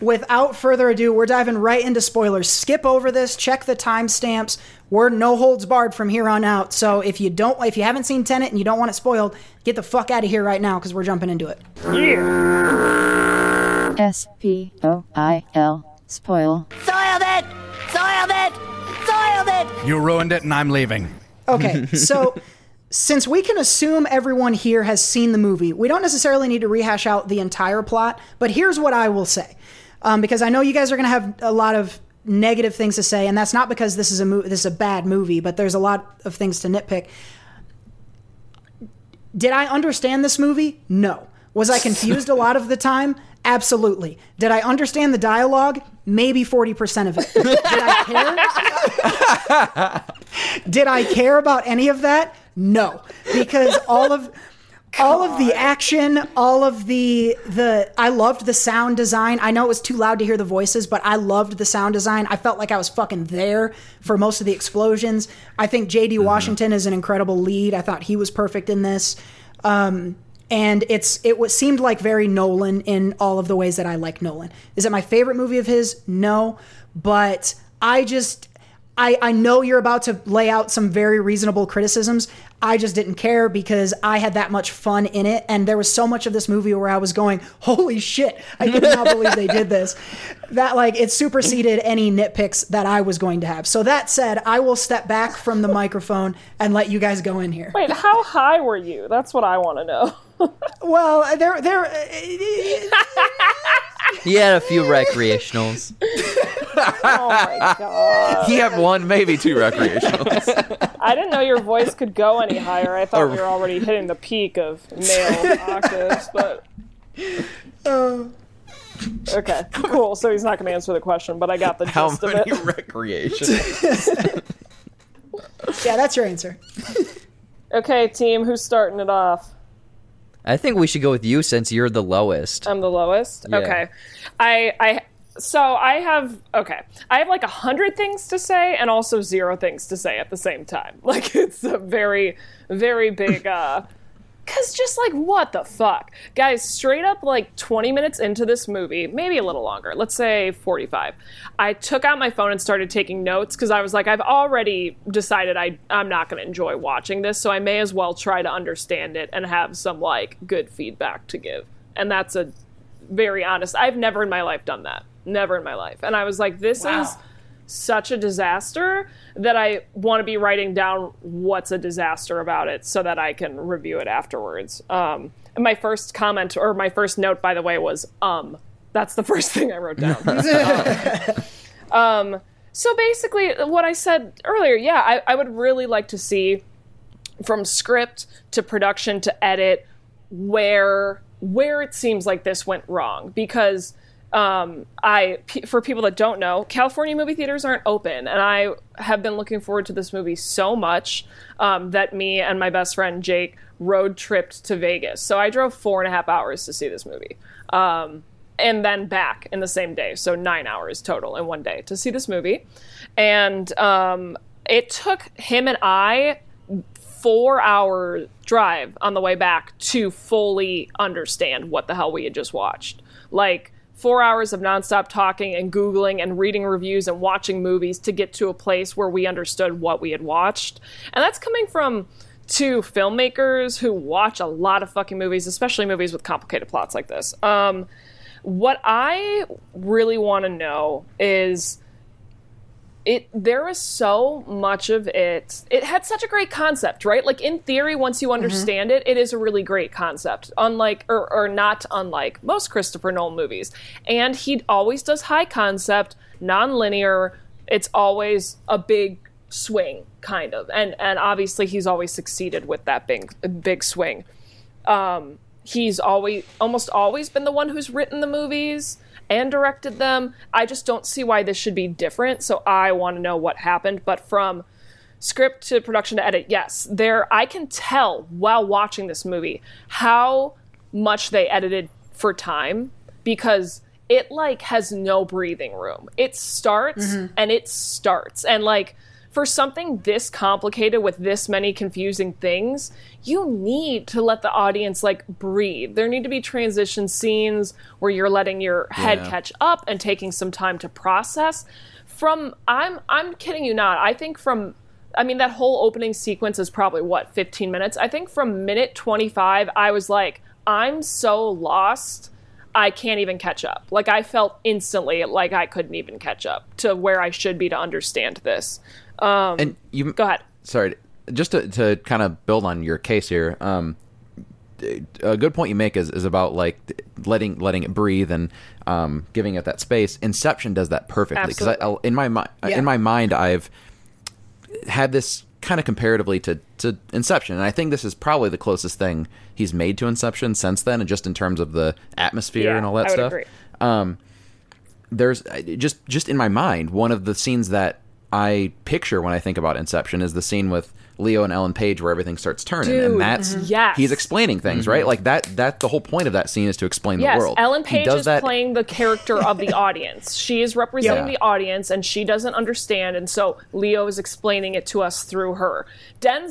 without further ado, we're diving right into spoilers. Skip over this, check the timestamps. We're no holds barred from here on out. So if you haven't seen Tenet and you don't want it spoiled, get the fuck out of here right now because we're jumping into it. Yeah. SPOIL. Spoil. Soiled it! Soiled it! Soiled it! You ruined it and I'm leaving. Okay, so since we can assume everyone here has seen the movie, we don't necessarily need to rehash out the entire plot, but here's what I will say. Because I know you guys are going to have a lot of negative things to say, and that's not because this is a bad movie, but there's a lot of things to nitpick. Did I understand this movie? No. Was I confused a lot of the time? Absolutely. Did I understand the dialogue? Maybe 40% of it. Did I care? Did I care about any of that? No. Because all of the action, all of the I loved the sound design. I know it was too loud to hear the voices, but I loved the sound design. I felt like I was fucking there for most of the explosions. I think J.D. Washington is an incredible lead. I thought he was perfect in this. And it seemed like very Nolan in all of the ways that I like Nolan. Is it my favorite movie of his? No. But I know you're about to lay out some very reasonable criticisms. I just didn't care because I had that much fun in it. And there was so much of this movie where I was going, holy shit, I cannot believe they did this. That it superseded any nitpicks that I was going to have. So that said, I will step back from the microphone and let you guys go in here. Wait, how high were you? That's what I want to know. Well, there. He had a few recreationals. Oh my god! He had one, maybe two recreationals. I didn't know your voice could go any higher. I thought we were already hitting the peak of male octaves, but. Okay, cool. So he's not going to answer the question, but I got the gist of it. How many recreationals? Yeah, that's your answer. Okay, team, who's starting it off? I think we should go with you since you're the lowest. I'm the lowest? Yeah. Okay. I have 100 things to say and also zero things to say at the same time. It's a very, very big, cause what the fuck? Guys, straight up 20 minutes into this movie, maybe a little longer, let's say 45, I took out my phone and started taking notes because I was like, I've already decided I'm not going to enjoy watching this, so I may as well try to understand it and have some good feedback to give. And that's a very honest, I've never in my life done that. Never in my life. And I was like, this is such a disaster that I want to be writing down what's a disaster about it so that I can review it afterwards. And my first comment or my first note, by the way, was, that's the first thing I wrote down. So basically what I said earlier, yeah, I would really like to see from script to production to edit where it seems like this went wrong because for people that don't know, California movie theaters aren't open, and I have been looking forward to this movie so much that me and my best friend Jake road tripped to Vegas. So I drove 4.5 hours to see this movie, and then back in the same day, so 9 hours total in one day to see this movie. And it took him and I 4-hour drive on the way back to fully understand what the hell we had just watched. 4 hours of nonstop talking and Googling and reading reviews and watching movies to get to a place where we understood what we had watched. And that's coming from two filmmakers who watch a lot of fucking movies, especially movies with complicated plots like this. What I really want to know is there was so much of it. It had such a great concept, right? In theory, once you understand it is a really great concept, not unlike most Christopher Nolan movies. And he always does high concept, non-linear. It's always a big swing, kind of. And obviously, he's always succeeded with that big swing. He's almost always been the one who's written the movies and directed them. I just don't see why this should be different, so I want to know what happened. But from script to production to edit, yes, I can tell while watching this movie how much they edited for time because it has no breathing room. It starts and it starts. And for something this complicated with this many confusing things, you need to let the audience, like, breathe. There need to be transition scenes where you're letting your head catch up and taking some time to process. I'm kidding you not. I think from, I mean, that whole opening sequence is probably, 15 minutes? I think from minute 25, I was like, I'm so lost, I can't even catch up. Like, I felt instantly like I couldn't even catch up to where I should be to understand this. And you, go ahead. Sorry, just to kind of build on your case here, a good point you make is about, like, letting it breathe and giving it that space. Inception does that perfectly. Because in my mind, I've had this kind of comparatively to Inception, and I think this is probably the closest thing he's made to Inception since then, and just in terms of the atmosphere and all that stuff. Agree. There's just in my mind, one of the scenes that I picture when I think about Inception is the scene with Leo and Ellen Page where everything starts turning. Dude, and that's he's explaining things, right? Like that the whole point of that scene is to explain the world. Ellen Page is playing the character of the audience. She is representing the audience, and she doesn't understand, and so Leo is explaining it to us through her. John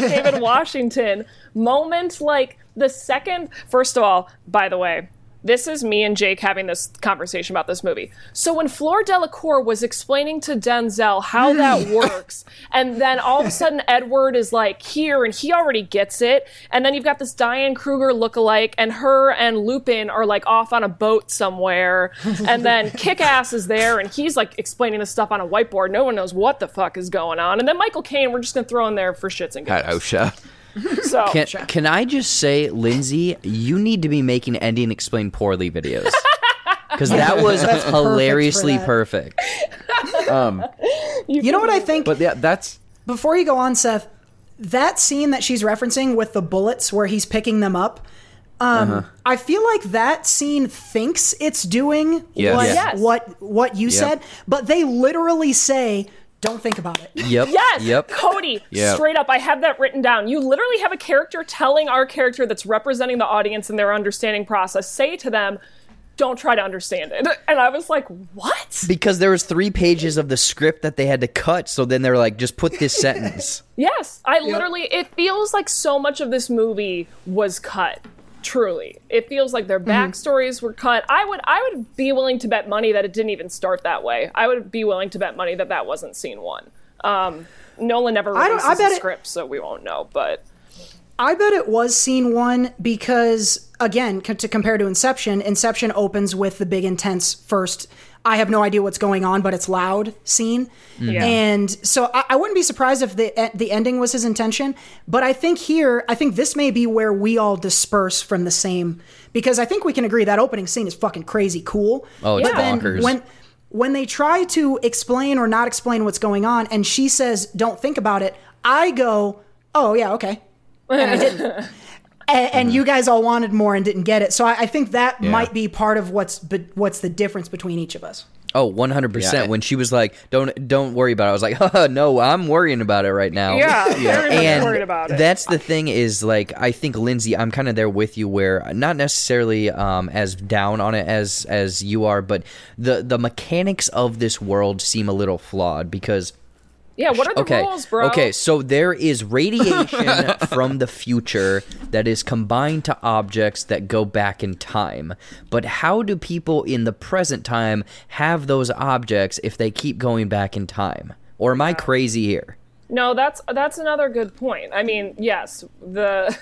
David Washington moment, like the second, first of all, by the way, this is me and Jake having this conversation about this movie. So when Fleur Delacour was explaining to Denzel how that works, and then all of a sudden Edward is like here and he already gets it, and then you've got this Diane Kruger lookalike, and her and Lupin are like off on a boat somewhere, and then Kickass is there and he's like explaining this stuff on a whiteboard. No one knows what the fuck is going on. And then Michael Caine, we're just going to throw in there for shits and giggles. So. Can I just say, Lindsay, you need to be making Ending Explained Poorly videos, because that was hilariously perfect. You know what I think? But yeah, that's before you go on, Seth. That scene that she's referencing with the bullets, where he's picking them up. I feel like that scene thinks it's doing what you said, but they literally say, don't think about it. Yep. Yes. Yep. Cody, straight up, I have that written down. You literally have a character telling our character that's representing the audience and their understanding process, say to them, don't try to understand it. And I was like, what? Because there was 3 pages of the script that they had to cut, so then they were like, just put this sentence. Yes. I literally, it feels like so much of this movie was cut. Truly. It feels like their backstories were cut. I would be willing to bet money that it didn't even start that way. I would be willing to bet money that that wasn't scene one. Nolan never releases the script, so we won't know, but... I bet it was scene one because, again, to compare to Inception, Inception opens with the big, intense first, I have no idea what's going on, but it's loud scene. Yeah. And so I wouldn't be surprised if the ending was his intention. But I think here, I think this may be where we all disperse from the same, because I think we can agree that opening scene is fucking crazy cool. Oh, it's bonkers. When they try to explain or not explain what's going on, and she says, don't think about it, I go, oh, yeah, okay. And I didn't. And you guys all wanted more and didn't get it. So I think that might be part of what's the difference between each of us. Oh, 100%. Yeah. When she was like, don't worry about it, I was like, oh, no, I'm worrying about it right now. Yeah, very much worried about it. That's the thing is, like, I think, Lindsay, I'm kind of there with you where not necessarily as down on it as you are, but the mechanics of this world seem a little flawed because... Yeah, what are the rules, bro? Okay, so there is radiation from the future that is combined to objects that go back in time. But how do people in the present time have those objects if they keep going back in time? Or am I crazy here? No, that's another good point. I mean, yes, the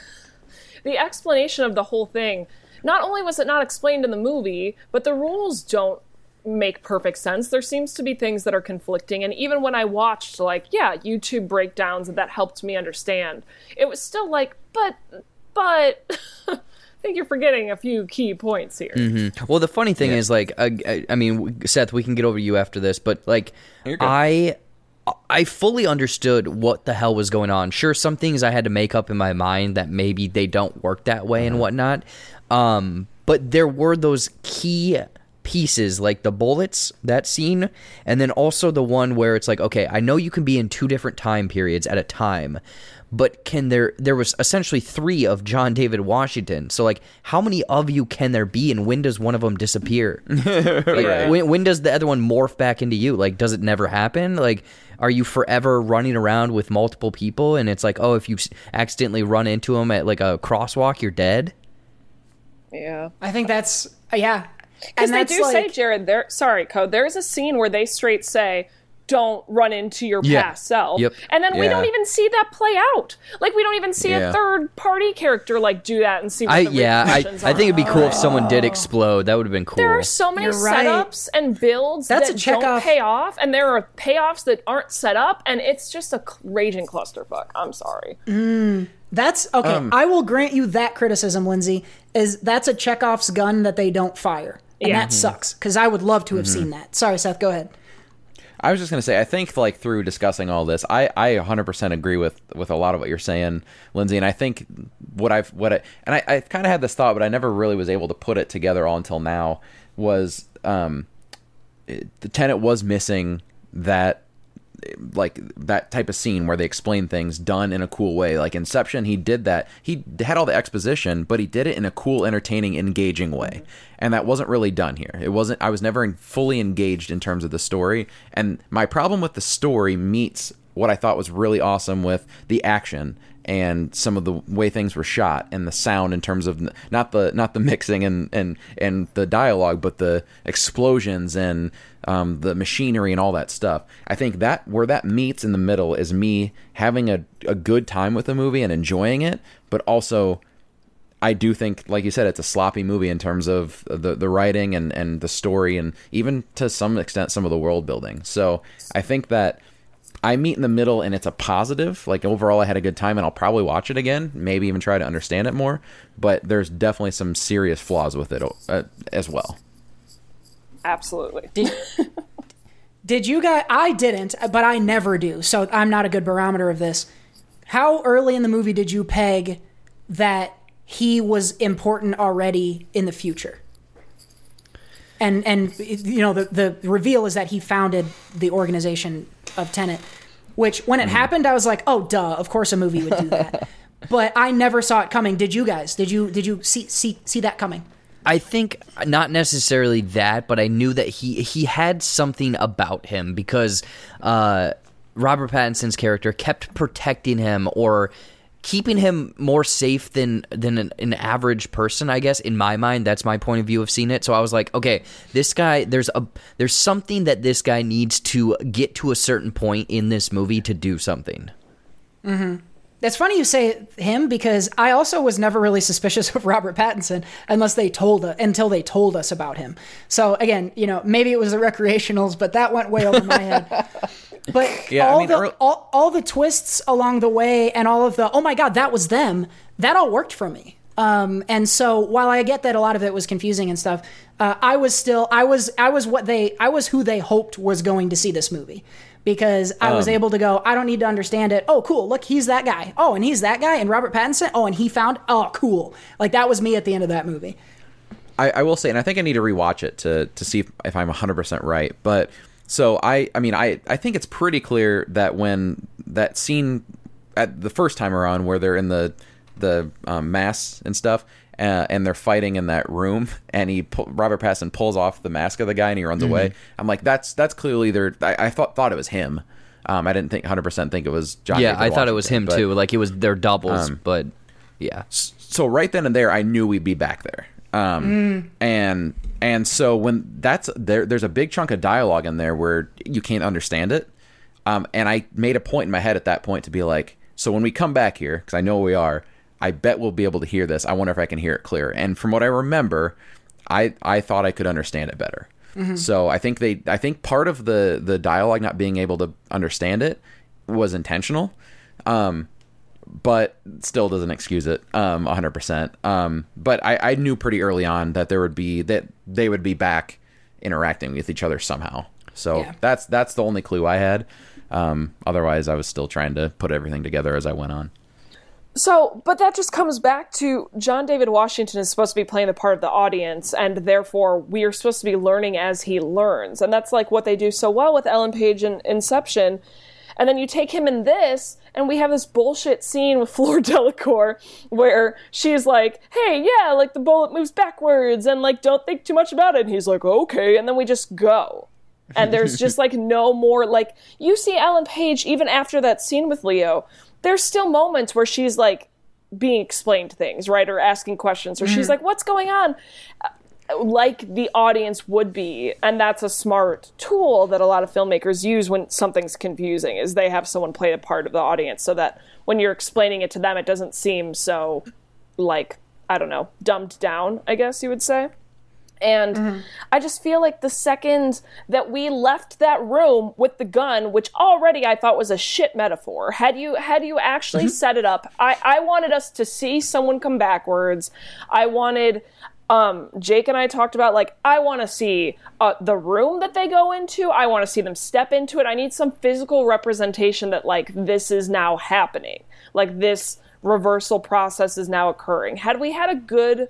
explanation of the whole thing, not only was it not explained in the movie, but the rules don't make perfect sense. There seems to be things that are conflicting, and even when I watched YouTube breakdowns that helped me understand, it was still like, but I think you're forgetting a few key points here. Well, the funny thing is, like, I mean, Seth, we can get over to you after this, but like, I fully understood what the hell was going on. Sure, some things I had to make up in my mind that maybe they don't work that way and whatnot, but there were those key pieces, like the bullets, that scene, and then also the one where it's like, okay, I know you can be in two different time periods at a time, but can there was essentially three of John David Washington, so like how many of you can there be, and when does one of them disappear? Like, right. when does the other one morph back into you? Like, does it never happen? Like, are you forever running around with multiple people, and it's like, oh, if you accidentally run into them at like a crosswalk, you're dead? Yeah, I think that's yeah. Because they do like, say, Jared, there's a scene where they straight say, don't run into your past self. Yep. And then we don't even see that play out. Like, we don't even see a third party character, like, do that and see what the repercussions are. I think it'd be cool if someone did explode. That would have been cool. There are so many setups and builds that don't pay off. And there are payoffs that aren't set up. And it's just a raging clusterfuck. I'm sorry. That's okay. I will grant you that criticism, Lindsay, is that's a Chekhov's gun that they don't fire. And that sucks, because I would love to have seen that. Sorry, Seth, go ahead. I was just going to say, I think like through discussing all this, I 100% agree with a lot of what you're saying, Lindsay. And I think I kind of had this thought, but I never really was able to put it together all until now, was the Tenet was missing that, like that type of scene where they explain things done in a cool way. Like Inception, he did that. He had all the exposition, but he did it in a cool, entertaining, engaging way. And that wasn't really done here. It wasn't, I was never fully engaged in terms of the story. And my problem with the story meets what I thought was really awesome with the action and some of the way things were shot and the sound, in terms of not the mixing and the dialogue, but the explosions and the machinery and all that stuff. I think that where that meets in the middle is me having a good time with the movie and enjoying it, but also I do think, like you said, it's a sloppy movie in terms of the writing and the story, and even to some extent some of the world building. So I think that I meet in the middle, and it's a positive. Like, overall, I had a good time, and I'll probably watch it again, maybe even try to understand it more. But there's definitely some serious flaws with it as well. Absolutely. Did you guys... I didn't, but I never do, so I'm not a good barometer of this. How early in the movie did you peg that he was important already in the future? And you know, the reveal is that he founded the organization of Tenet, which when it happened, I was like, oh, duh, of course a movie would do that. But I never saw it coming. Did you guys? Did you see that coming? I think not necessarily that, but I knew that he had something about him, because Robert Pattinson's character kept protecting him, or keeping him more safe than an average person, I guess. In my mind, that's my point of view of seeing it. So I was like, okay, this guy, there's something that this guy needs to get to a certain point in this movie to do something. Mm-hmm. That's funny you say him, because I also was never really suspicious of Robert Pattinson until they told us about him. So again, you know, maybe it was the recreationals, but that went way over my head. But yeah, all the twists along the way and all of the, oh my God, that was them, that all worked for me. And so while I get that a lot of it was confusing and stuff, I was who they hoped was going to see this movie, because I was able to go, I don't need to understand it. Oh, cool. Look, he's that guy. Oh, and he's that guy. And Robert Pattinson. Oh, and he found, oh, cool. Like, that was me at the end of that movie. I will say, and I think I need to rewatch it to see if I'm 100% right. But so I mean, I think it's pretty clear that when that scene at the first time around where they're in the masks and stuff, and they're fighting in that room, and Robert Pattinson pulls off the mask of the guy and he runs away. I'm like, that's clearly there. I thought it was him. I didn't think 100% think it was John. Yeah, I thought it was him too. Like, it was their doubles, but yeah. So right then and there, I knew we'd be back there. And so when that's there, there's a big chunk of dialogue in there where you can't understand it. And I made a point in my head at that point to be like, so when we come back here, because I know we are, I bet we'll be able to hear this. I wonder if I can hear it clear. And from what I remember, I thought I could understand it better. Mm-hmm. So I think part of the dialogue not being able to understand it was intentional, but still doesn't excuse it 100%. But I knew pretty early on that they would be back interacting with each other somehow. So that's the only clue I had. Otherwise, I was still trying to put everything together as I went on. So, but that just comes back to John David Washington is supposed to be playing the part of the audience, and therefore we are supposed to be learning as he learns. And that's like what they do so well with Ellen Page in Inception. And then you take him in this, and we have this bullshit scene with Fleur Delacour where she's like, hey, yeah, like the bullet moves backwards, and like don't think too much about it. And he's like, okay, and then we just go. And there's just like no more, like, you see Ellen Page even after that scene with Leo, there's still moments where she's, like, being explained things, right? Or asking questions. Or she's like, what's going on? Like the audience would be. And that's a smart tool that a lot of filmmakers use when something's confusing, is they have someone play a part of the audience so that when you're explaining it to them, it doesn't seem so, like, I don't know, dumbed down, I guess you would say. And I just feel like the second that we left that room with the gun, which already I thought was a shit metaphor, had you actually set it up, I wanted us to see someone come backwards. I wanted, Jake and I talked about, like, I want to see the room that they go into. I want to see them step into it. I need some physical representation that, like, this is now happening. Like, this reversal process is now occurring. Had we had a good...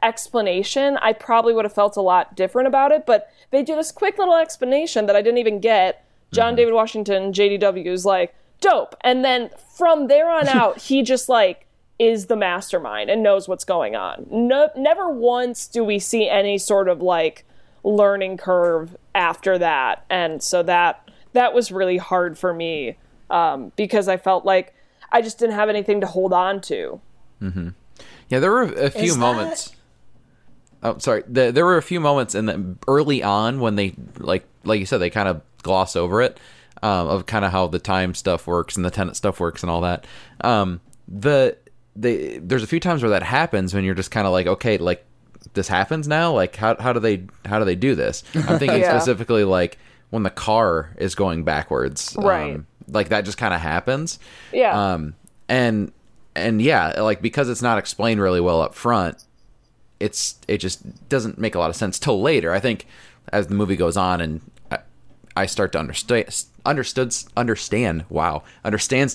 explanation, I probably would have felt a lot different about it, but they do this quick little explanation that I didn't even get. John David Washington, JDW, is like, dope. And then from there on out, he just like is the mastermind and knows what's going on. No, never once do we see any sort of like learning curve after that. And so that was really hard for me because I felt like I just didn't have anything to hold on to. Mm-hmm. Yeah, there were a few moments... Oh, sorry. There were a few moments in the early on when they, like you said, they kind of gloss over it, of kind of how the time stuff works and the tenant stuff works and all that. There's a few times where that happens when you're just kind of like, okay, like this happens now. Like how do they do this? I'm thinking specifically like when the car is going backwards, right? Like that just kind of happens. Yeah. And yeah, like because it's not explained really well up front. It just doesn't make a lot of sense till later. I think as the movie goes on and I start to understand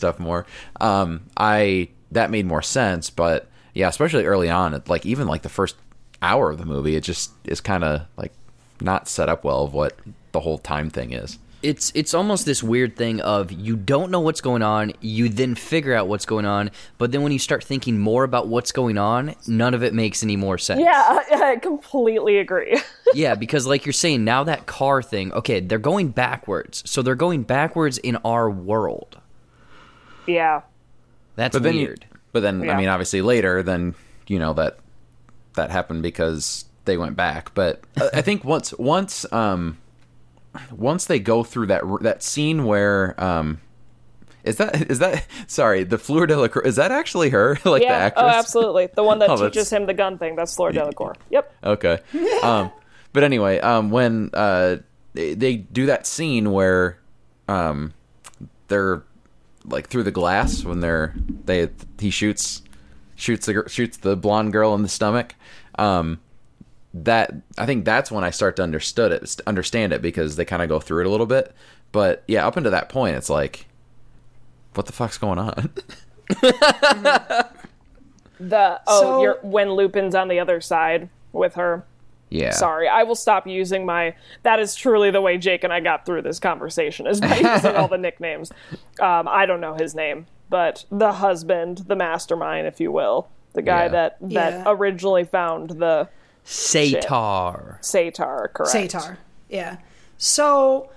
stuff more. That made more sense, but yeah, especially early on, it, like even like the first hour of the movie, it just is kind of like not set up well of what the whole time thing is. It's almost this weird thing of you don't know what's going on, you then figure out what's going on, but then when you start thinking more about what's going on, none of it makes any more sense. Yeah, I completely agree. Yeah, because like you're saying, now that car thing, okay, they're going backwards. So they're going backwards in our world. Yeah. That's weird. I mean, obviously later, then, you know, that happened because they went back. But I think once they go through that scene where the Fleur Delacour, is that actually her? Like the actress? Oh, absolutely. The one that teaches him the gun thing. That's Fleur Delacour. Yep. Okay. But anyway, when they do that scene where they're like through the glass when he shoots the blonde girl in the stomach. That I think that's when I start to understand it because they kind of go through it a little bit. But yeah, up until that point, it's like, what the fuck's going on? When Lupin's on the other side with her. Yeah. Sorry, I will stop using that is truly the way Jake and I got through this conversation, is by using all the nicknames. I don't know his name, but the husband, the mastermind, if you will, the guy that originally found the... Sator, correct. Sator, yeah. So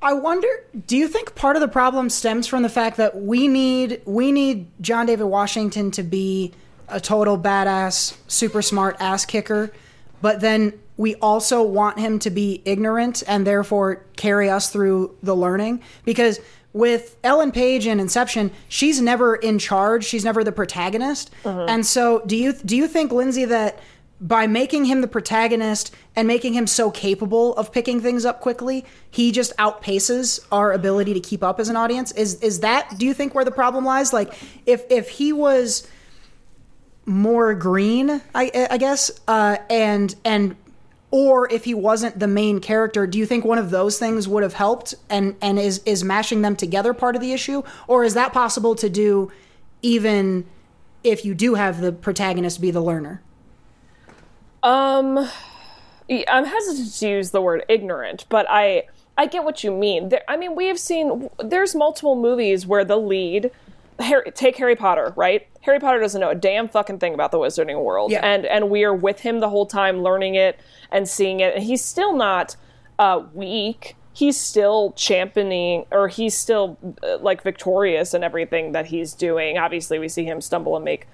I wonder, do you think part of the problem stems from the fact that we need John David Washington to be a total badass, super smart ass kicker, but then we also want him to be ignorant and therefore carry us through the learning? Because with Ellen Page in Inception, she's never in charge. She's never the protagonist. Mm-hmm. And so do you think, Lindsay, that... by making him the protagonist and making him so capable of picking things up quickly, he just outpaces our ability to keep up as an audience? Is that, do you think, where the problem lies? Like, if he was more green, I guess, or if he wasn't the main character, do you think one of those things would have helped? And is mashing them together part of the issue? Or is that possible to do even if you do have the protagonist be the learner? I'm hesitant to use the word ignorant, but I get what you mean. We have seen, there's multiple movies where the lead, take Harry Potter, right? Harry Potter doesn't know a damn fucking thing about the Wizarding World. Yeah. And we are with him the whole time, learning it and seeing it. And he's still not weak. He's still championing, or he's still victorious in everything that he's doing. Obviously, we see him stumble and make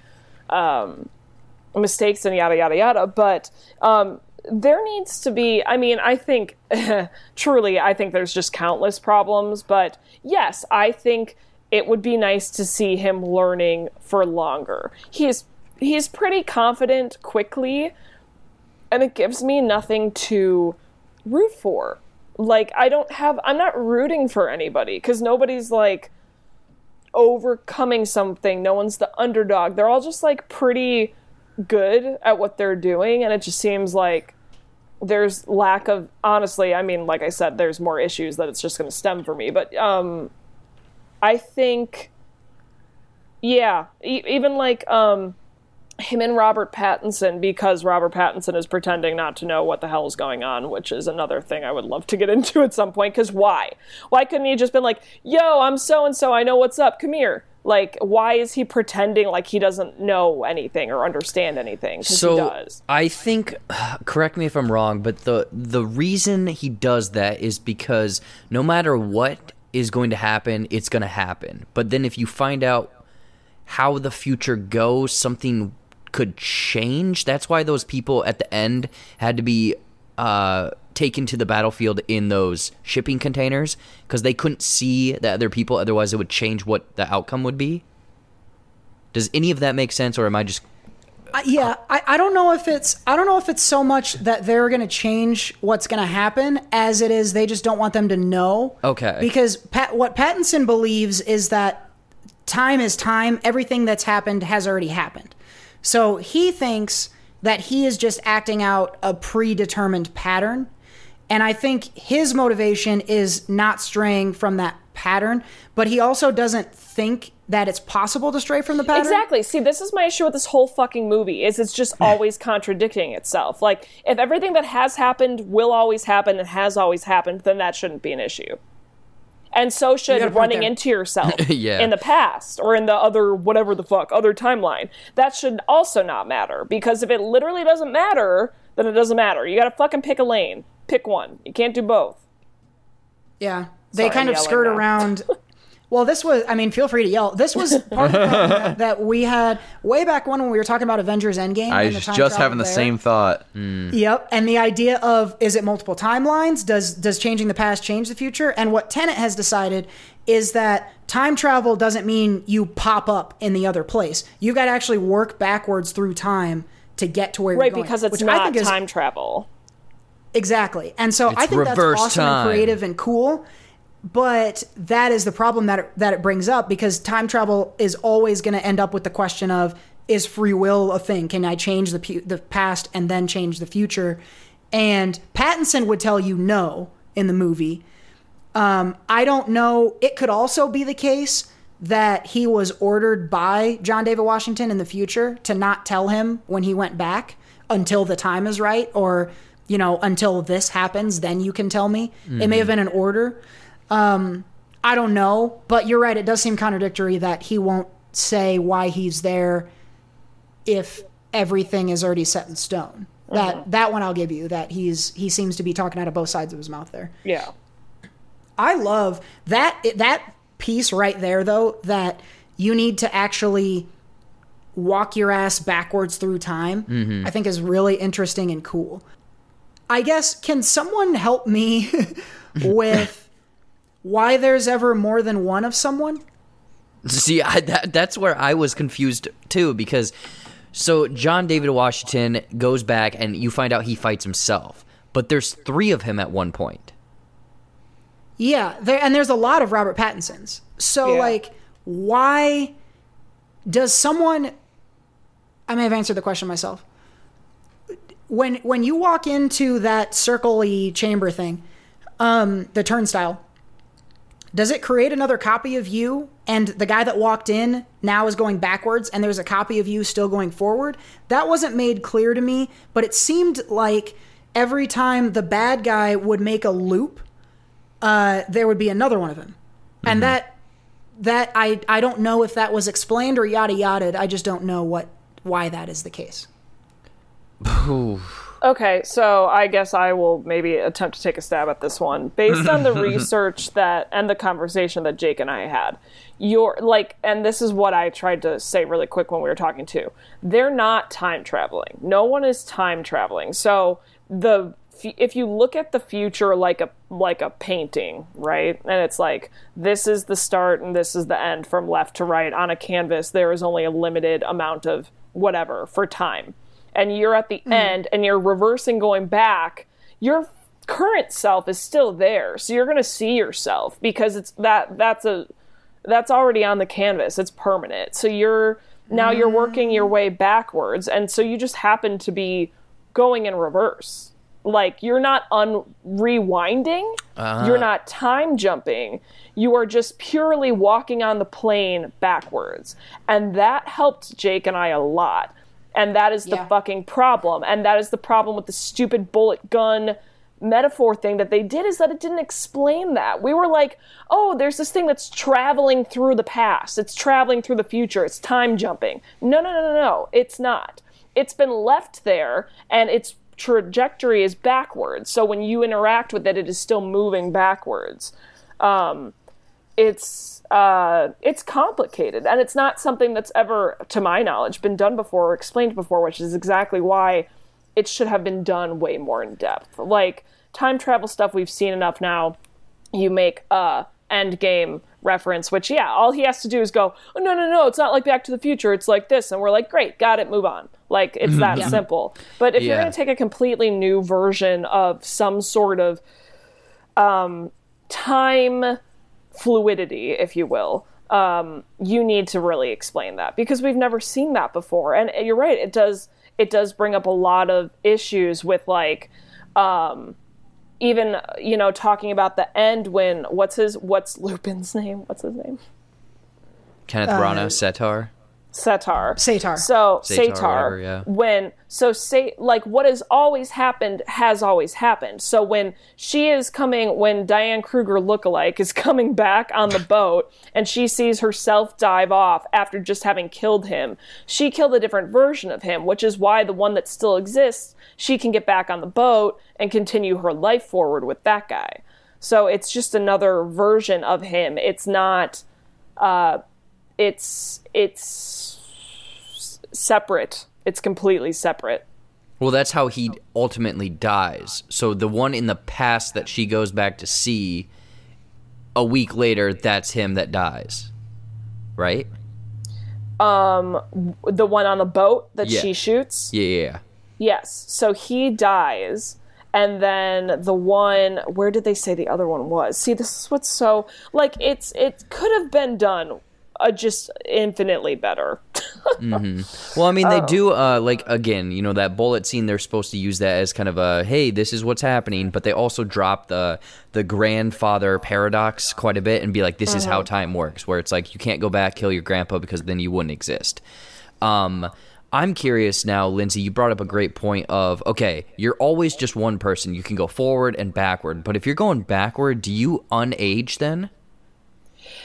mistakes and yada, yada, yada. But there needs to be, I think, truly, I think there's just countless problems. But yes, I think it would be nice to see him learning for longer. He's pretty confident quickly, and it gives me nothing to root for. I'm not rooting for anybody, because nobody's overcoming something. No one's the underdog. They're all just pretty good at what they're doing, and it just seems like there's lack of, honestly, like I said, there's more issues that it's just going to stem for me. But, I think, yeah, even him and Robert Pattinson, because Robert Pattinson is pretending not to know what the hell is going on, which is another thing I would love to get into at some point, because why? Why couldn't he just been yo, I'm so-and-so, I know what's up, come here. Why is he pretending he doesn't know anything or understand anything? Because he does. I think, correct me if I'm wrong, but the reason he does that is because no matter what is going to happen, it's going to happen. But then if you find out how the future goes, something could change. That's why those people at the end had to be taken to the battlefield in those shipping containers, because they couldn't see the other people, otherwise it would change what the outcome would be. Does any of that make sense, or am I just... I don't know if it's so much that they're going to change what's going to happen as it is they just don't want them to know. Okay. Because what Pattinson believes is that time is time. Everything that's happened has already happened. So he thinks that he is just acting out a predetermined pattern. And I think his motivation is not straying from that pattern, but he also doesn't think that it's possible to stray from the pattern. Exactly. See, this is my issue with this whole fucking movie, is it's just always contradicting itself. If everything that has happened will always happen and has always happened, then that shouldn't be an issue. And so should running into yourself in the past or in the other whatever the fuck, other timeline. That should also not matter, because if it literally doesn't matter, then it doesn't matter. You gotta fucking pick a lane. Pick one. You can't do both. Yeah. They kind of skirt around... Well, this was, feel free to yell. This was part of the problem that we had way back when we were talking about Avengers Endgame. I was just having the same thought. Mm. Yep. And the idea of, is it multiple timelines? Does changing the past change the future? And what Tenet has decided is that time travel doesn't mean you pop up in the other place. You've got to actually work backwards through time to get to where you're going. Right, because it's not time travel. Exactly. And so I think that's awesome and creative and cool. But that is the problem that it brings up, because time travel is always going to end up with the question of, is free will a thing? Can I change the past and then change the future? And Pattinson would tell you no in the movie. I don't know. It could also be the case that he was ordered by John David Washington in the future to not tell him when he went back until the time is right, or, until this happens, then you can tell me. Mm-hmm. It may have been an order. I don't know, but you're right. It does seem contradictory that he won't say why he's there if everything is already set in stone. Mm-hmm. That one I'll give you, that he seems to be talking out of both sides of his mouth there. Yeah. I love that piece right there, though, that you need to actually walk your ass backwards through time. Mm-hmm. I think is really interesting and cool. I guess, can someone help me with... why there's ever more than one of someone? See, that's where I was confused too, because so John David Washington goes back and you find out he fights himself, but there's three of him at one point. Yeah, and there's a lot of Robert Pattinsons. So, why does someone... I may have answered the question myself. When you walk into that circle-y chamber thing, the turnstile... does it create another copy of you and the guy that walked in now is going backwards, and there's a copy of you still going forward. That wasn't made clear to me, but it seemed like every time the bad guy would make a loop, there would be another one of him. Mm-hmm. And that I don't know if that was explained or yada yada. I just don't know why that is the case. Okay, so I guess I will maybe attempt to take a stab at this one. Based on the research and the conversation that Jake and I had, and this is what I tried to say really quick when we were talking to, they're not time traveling. No one is time traveling. So if you look at the future like a painting, right? And it's like, this is the start and this is the end from left to right on a canvas. There is only a limited amount of whatever for time. And you're at the end and you're reversing going back, your current self is still there. So you're going to see yourself because it's that's already on the canvas. It's permanent. So you're working your way backwards. And so you just happen to be going in reverse. Like you're not rewinding. Uh-huh. You're not time jumping. You are just purely walking on the plane backwards. And that helped Jake and I a lot. And that is the fucking problem. And that is the problem with the stupid bullet gun metaphor thing that they did, is that it didn't explain that. We were like, oh, there's this thing that's traveling through the past. It's traveling through the future. It's time jumping. No. It's not. It's been left there and its trajectory is backwards. So when you interact with it, it is still moving backwards. It's complicated, and it's not something that's ever, to my knowledge, been done before or explained before, which is exactly why it should have been done way more in depth. Like, time travel stuff we've seen enough now. You make a Endgame reference, which, yeah, all he has to do is go, oh, no, it's not like Back to the Future, it's like this, and we're like, great, got it, move on. Like, it's that simple. But if you're going to take a completely new version of some sort of time fluidity, if you will, you need to really explain that, because we've never seen that before. And you're right, it does bring up a lot of issues with, like, even, you know, talking about the end when what's Lupin's name? What's his name? Kenneth Branagh, Sator. So Sator, like what has always happened has always happened. So when Diane Kruger lookalike is coming back on the boat and she sees herself dive off after just having killed him, she killed a different version of him, which is why the one that still exists, she can get back on the boat and continue her life forward with that guy. So it's just another version of him. It's not, it's separate. It's completely separate. Well, that's how he ultimately dies. So the one in the past that she goes back to see a week later, that's him that dies, right? The one on the boat that she shoots? Yeah. Yes. So he dies. And then the one, where did they say the other one was? See, this is what's so, like, it could have been done just infinitely better. Mm-hmm. Well, I mean, they do, like, again, you know, that bullet scene, they're supposed to use that as kind of a, hey, this is what's happening. But they also drop the grandfather paradox quite a bit and be like, this is how time works, where it's like, you can't go back, kill your grandpa, because then you wouldn't exist. I'm curious now, Lindsay, you brought up a great point of, okay, you're always just one person. You can go forward and backward. But if you're going backward, do you unage then?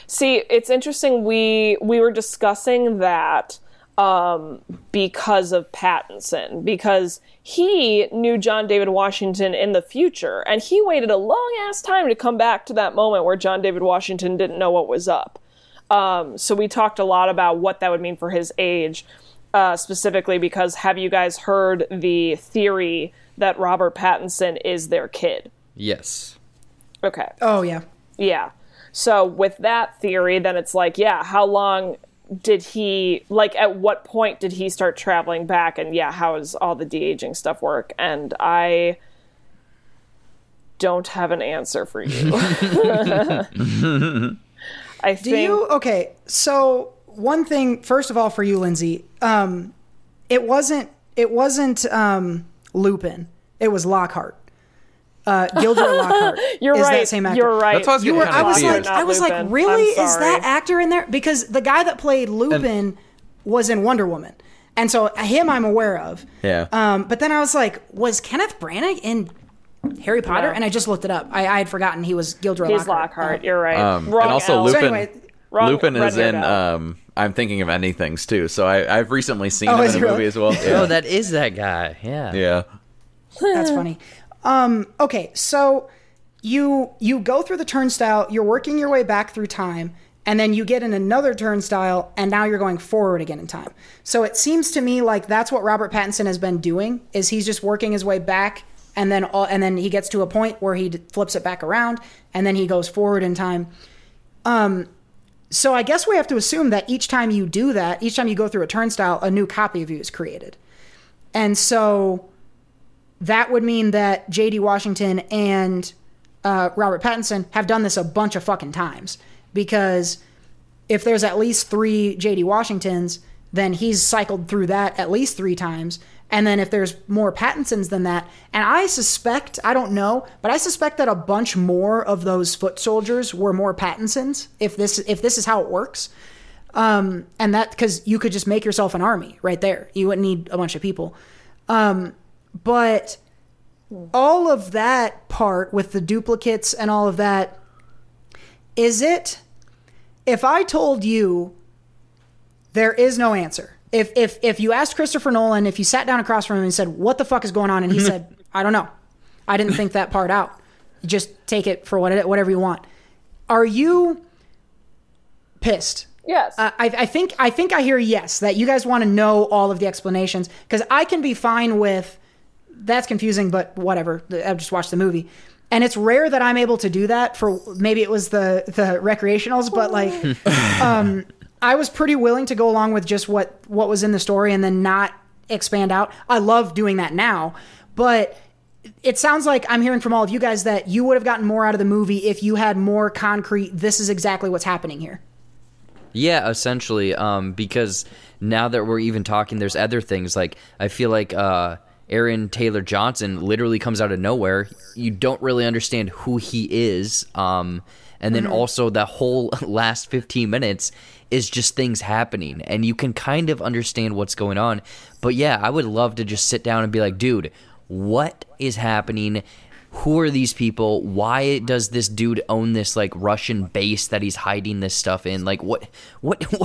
See, it's interesting. We were discussing that because of Pattinson, because he knew John David Washington in the future, and he waited a long-ass time to come back to that moment where John David Washington didn't know what was up. So we talked a lot about what that would mean for his age, specifically because, have you guys heard the theory that Robert Pattinson is their kid? Yes. Okay. Oh, yeah. Yeah. So with that theory, then it's like, yeah, how long did he, like, at what point did he start traveling back? And yeah, how does all the de-aging stuff work? And I don't have an answer for you. Okay, so one thing, first of all, for you, Lindsay, it wasn't Lupin. It was Lockhart. Gilderoy Lockhart is right, that same actor. You're right. That's what I was like, really? Is that actor in there? Because the guy that played Lupin was in Wonder Woman. And so him I'm aware of. Yeah. But then I was like, was Kenneth Branagh in Harry Potter? Yeah. And I just looked it up. I had forgotten he was Gilderoy Lockhart. He's Lockhart. You're right. And also Lupin. So anyway, Lupin is in... I'm thinking of Ending Things too. So I've recently seen him in a movie as well. Yeah. Oh, that is that guy. Yeah. Yeah. That's funny. Okay, so you go through the turnstile, you're working your way back through time, and then you get in another turnstile, and now you're going forward again in time. So it seems to me like that's what Robert Pattinson has been doing, is he's just working his way back, and then he gets to a point where he flips it back around, and then he goes forward in time. So I guess we have to assume that each time you do that, each time you go through a turnstile, a new copy of you is created. And so... that would mean that J.D. Washington and Robert Pattinson have done this a bunch of fucking times, because if there's at least 3 J.D. Washingtons, then he's cycled through that at least 3 times. And then if there's more Pattinsons than that, and I suspect that a bunch more of those foot soldiers were more Pattinsons, if this is how it works. And that, because you could just make yourself an army right there. You wouldn't need a bunch of people. But all of that part with the duplicates and all of that, is it, if I told you there is no answer, if you asked Christopher Nolan, if you sat down across from him and said, what the fuck is going on? And he said, I don't know. I didn't think that part out. Just take it for whatever you want. Are you pissed? Yes. I think I hear yes, that you guys want to know all of the explanations, because I can be fine with, that's confusing, but whatever. I've just watched the movie. And it's rare that I'm able to do that, for maybe it was the recreationals, but like I was pretty willing to go along with just what was in the story and then not expand out. I love doing that now, but it sounds like I'm hearing from all of you guys that you would have gotten more out of the movie if you had more concrete, this is exactly what's happening here. Yeah, essentially, because now that we're even talking, there's other things. Like, I feel like... Aaron Taylor Johnson literally comes out of nowhere. You don't really understand who he is. And then also the whole last 15 minutes is just things happening. And you can kind of understand what's going on. But yeah, I would love to just sit down and be like, dude, what is happening? Who are these people? Why does this dude own this like Russian base that he's hiding this stuff in? Like what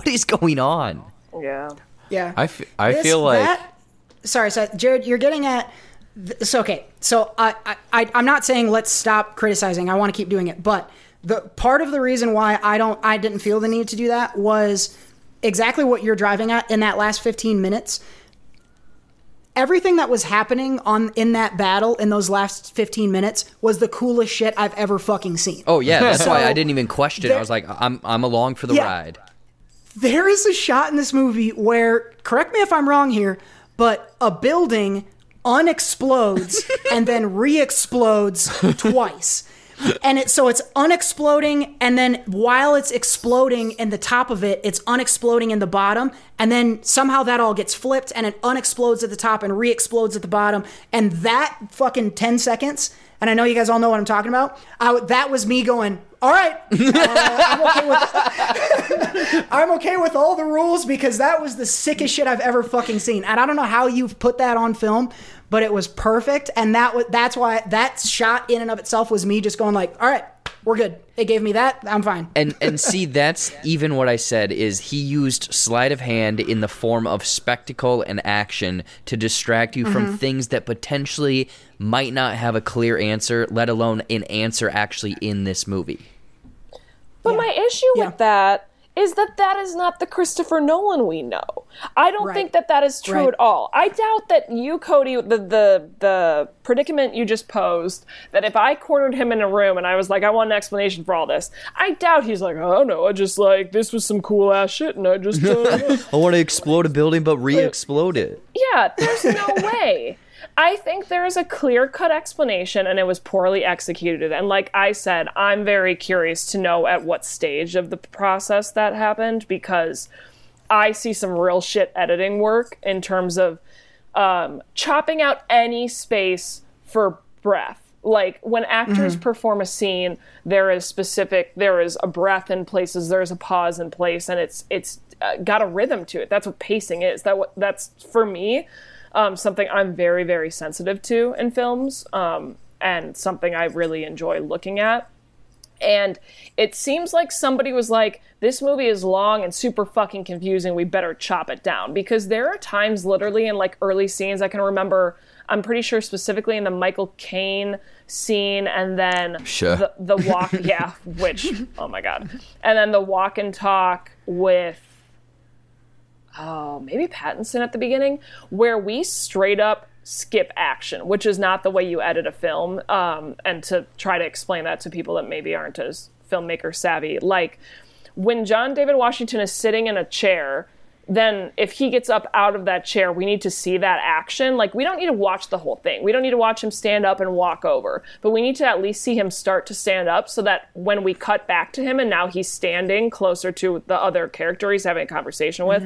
is going on? Yeah. Yeah. Sorry, so Jared, you're getting at... okay, so I'm not saying let's stop criticizing. I want to keep doing it. But the part of the reason why I didn't feel the need to do that was exactly what you're driving at in that last 15 minutes. Everything that was happening in that battle in those last 15 minutes was the coolest shit I've ever fucking seen. Oh, yeah, that's why I didn't even question it. I was like, I'm along for the ride. There is a shot in this movie where, correct me if I'm wrong here, but a building unexplodes and then re-explodes twice. And it's unexploding, and then while it's exploding in the top of it, it's unexploding in the bottom, and then somehow that all gets flipped, and it unexplodes at the top and re-explodes at the bottom. And that fucking 10 seconds, and I know you guys all know what I'm talking about, that was me going... all right, I'm okay with all the rules, because that was the sickest shit I've ever fucking seen. And I don't know how you've put that on film, but it was perfect. And that's why that shot in and of itself was me just going like, all right, we're good. It gave me that. I'm fine. And see, that's even what I said, is he used sleight of hand in the form of spectacle and action to distract you from things that potentially might not have a clear answer, let alone an answer actually in this movie. But my issue with that is that is not the Christopher Nolan we know. I don't think that is true at all. I doubt that you, Cody, the predicament you just posed, that if I cornered him in a room and I was like, I want an explanation for all this, I doubt he's like, oh no, I just like, this was some cool ass shit and I just... I want to explode a building but re-explode it. Yeah, there's no way. I think there is a clear-cut explanation, and it was poorly executed. And like I said, I'm very curious to know at what stage of the process that happened, because I see some real shit editing work in terms of chopping out any space for breath. Like, when actors perform a scene, there is a breath in places, there's a pause in place, and it's got a rhythm to it. That's what pacing is. That's for me, something I'm very, very sensitive to in films, and something I really enjoy looking at. And it seems like somebody was like, this movie is long and super fucking confusing, we better chop it down. Because there are times literally in like early scenes, I can remember, I'm pretty sure specifically in the Michael Caine scene and then the walk, yeah, which, oh my God. And then the walk and talk with, maybe Pattinson at the beginning, where we straight up skip action, which is not the way you edit a film. And to try to explain that to people that maybe aren't as filmmaker savvy, like when John David Washington is sitting in a chair, then if he gets up out of that chair, we need to see that action. Like, we don't need to watch the whole thing. We don't need to watch him stand up and walk over, but we need to at least see him start to stand up so that when we cut back to him and now he's standing closer to the other character he's having a conversation with,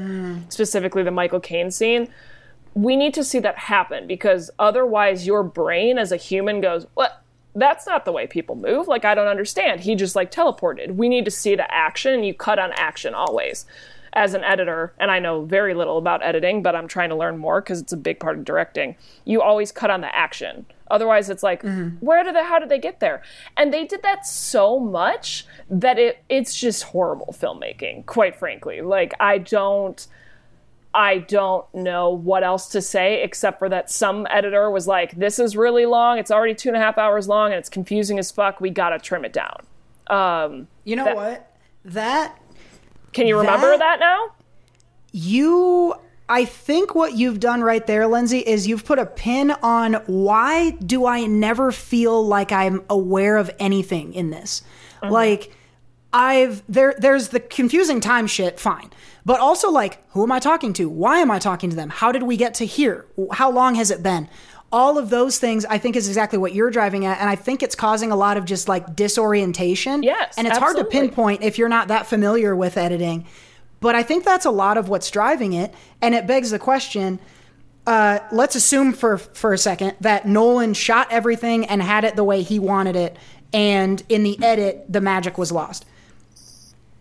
specifically the Michael Caine scene, we need to see that happen, because otherwise your brain as a human goes, well, that's not the way people move. Like, I don't understand. He just like teleported. We need to see the action, and you cut on action always. As an editor, and I know very little about editing, but I'm trying to learn more because it's a big part of directing, you always cut on the action. Otherwise, it's like, how did they get there? And they did that so much that it's just horrible filmmaking, quite frankly. Like, I don't know what else to say except for that some editor was like, this is really long. It's already 2.5 hours long, and it's confusing as fuck. We got to trim it down. Can you remember that now? I think what you've done right there, Lindsay, is you've put a pin on why do I never feel like I'm aware of anything in this. Like, there's the confusing time shit, fine. But also, like, who am I talking to? Why am I talking to them? How did we get to here? How long has it been? All of those things, I think, is exactly what you're driving at. And I think it's causing a lot of just like disorientation. Yes, and it's hard to pinpoint if you're not that familiar with editing. But I think that's a lot of what's driving it. And it begs the question, let's assume for a second that Nolan shot everything and had it the way he wanted it, and in the edit, the magic was lost.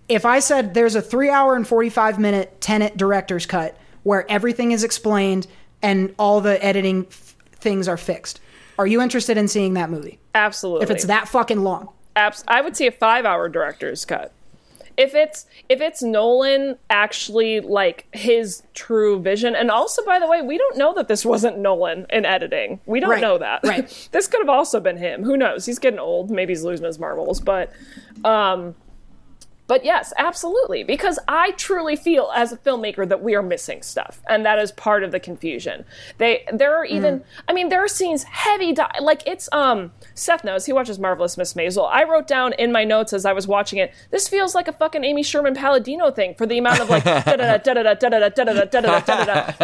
If I said there's a 3 hour and 45 minute Tenet director's cut where everything is explained and all the editing things are fixed, are you interested in seeing that movie? Absolutely. If it's that fucking long. I would see a 5 hour director's cut. If it's Nolan actually like his true vision. And also, by the way, we don't know that this wasn't Nolan in editing. We don't know that. Right. This could have also been him. Who knows? He's getting old. Maybe he's losing his marbles. But yes, absolutely. Because I truly feel as a filmmaker that we are missing stuff. And that is part of the confusion. There are even, I mean, there are scenes heavy, Seth knows, he watches Marvelous Miss Maisel. I wrote down in my notes as I was watching it, this feels like a fucking Amy Sherman-Palladino thing for the amount of like,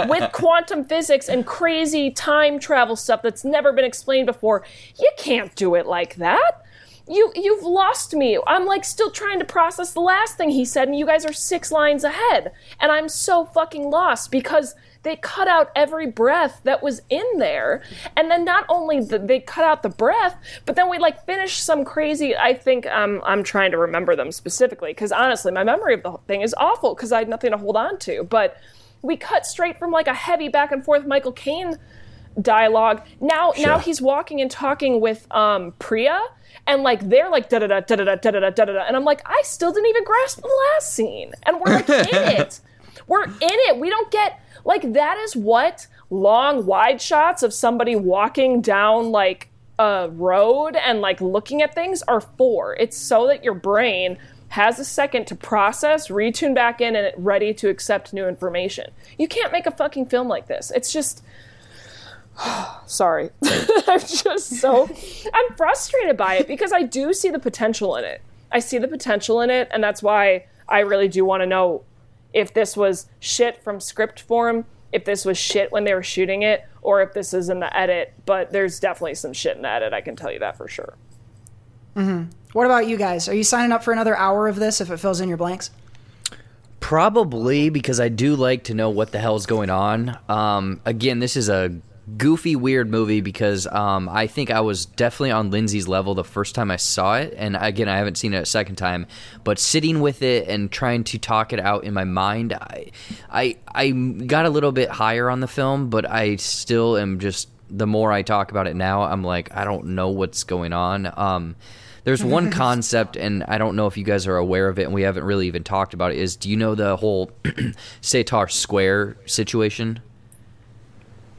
with quantum physics and crazy time travel stuff that's never been explained before. You can't do it like that. You've lost me. I'm like still trying to process the last thing he said, and you guys are 6 lines ahead. And I'm so fucking lost because they cut out every breath that was in there. And then not only they cut out the breath, but then we like finish some crazy, I think I'm trying to remember them specifically because honestly, my memory of the whole thing is awful because I had nothing to hold on to. But we cut straight from like a heavy back and forth Michael Caine dialogue. Now he's walking and talking with Priya, and like they're like da da da da da da da da da, and I'm like, I still didn't even grasp the last scene, and we're like we're in it. We don't get like, that is what long wide shots of somebody walking down like a road and like looking at things are for. It's so that your brain has a second to process, retune back in, and ready to accept new information. You can't make a fucking film like this. It's just. Sorry. I'm just so... I'm frustrated by it because I do see the potential in it. And that's why I really do want to know if this was shit from script form, if this was shit when they were shooting it, or if this is in the edit. But there's definitely some shit in the edit. I can tell you that for sure. Mm-hmm. What about you guys? Are you signing up for another hour of this if it fills in your blanks? Probably, because I do like to know what the hell's going on. Again, this is a goofy, weird movie because I think I was definitely on Lindsay's level the first time I saw it. And again, I haven't seen it a second time. But sitting with it and trying to talk it out in my mind, I got a little bit higher on the film, but I still am just, the more I talk about it now, I'm like, I don't know what's going on. There's one concept, and I don't know if you guys are aware of it, and we haven't really even talked about it, is do you know the whole Sator Square situation?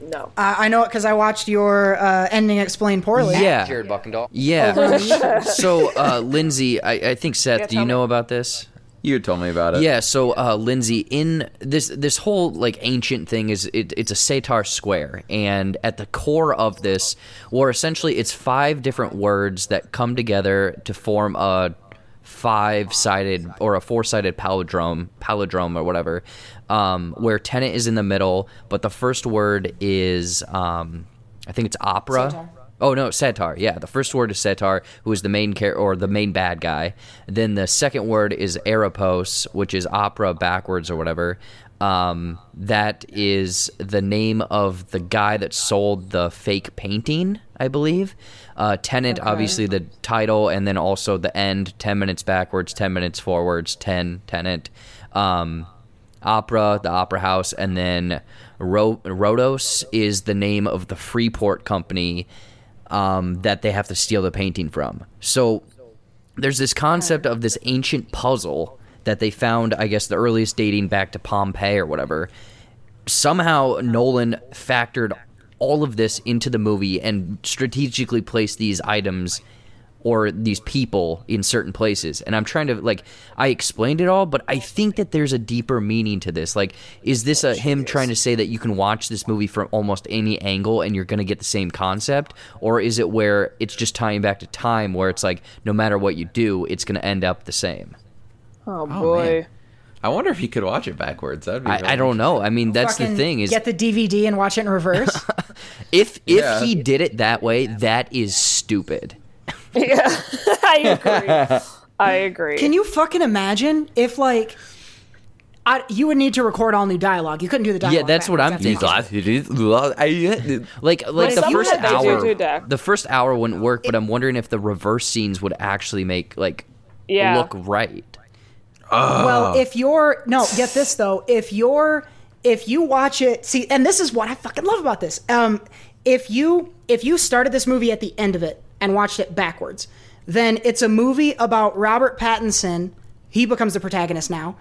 No. I know it because I watched your ending explained poorly. Yeah. Jared Buckendahl. Yeah. So, Lindsay, I think, Seth, do you know about this? You told me about it. Yeah, so Lindsay, in this whole like ancient thing is it's a Sator Square, and at the core of this, or essentially, it's five different words that come together to form a five-sided or a four-sided palindrome or whatever, where Tenet is in the middle, but the first word is I think it's opera. Sator. Oh, no, Sator. Yeah, the first word is Sator, who is the main or the main bad guy. Then the second word is Arapos, which is opera backwards or whatever. That is the name of the guy that sold the fake painting, I believe. Tenet, okay. Obviously, the title, and then also the end, 10 minutes backwards, 10 minutes forwards, 10, Tenet. Opera, the opera house, and then Rhodos is the name of the Freeport company that they have to steal the painting from. So there's this concept of this ancient puzzle that they found, I guess the earliest dating back to Pompeii or whatever. Somehow Nolan factored all of this into the movie and strategically placed these items or these people in certain places. And I'm trying to, like, I explained it all, but I think that there's a deeper meaning to this. Like, is this him trying to say that you can watch this movie from almost any angle and you're going to get the same concept? Or is it where it's just tying back to time, where it's like, no matter what you do, it's going to end up the same? Oh, boy. Man. I wonder if you could watch it backwards. That'd be really I don't know. I mean, that's the thing. Is get the DVD and watch it in reverse? If he did it that way, that is stupid. Yeah, I agree. Can you fucking imagine if, like, you would need to record all new dialogue? You couldn't do the dialogue. Yeah, that's what I'm thinking. Like the first hour wouldn't work, but I'm wondering if the reverse scenes would actually make, like, look right. Well, get this though. If you watch it, see, and this is what I fucking love about this. If you started this movie at the end of it and watched it backwards, then it's a movie about Robert Pattinson. He becomes the protagonist now,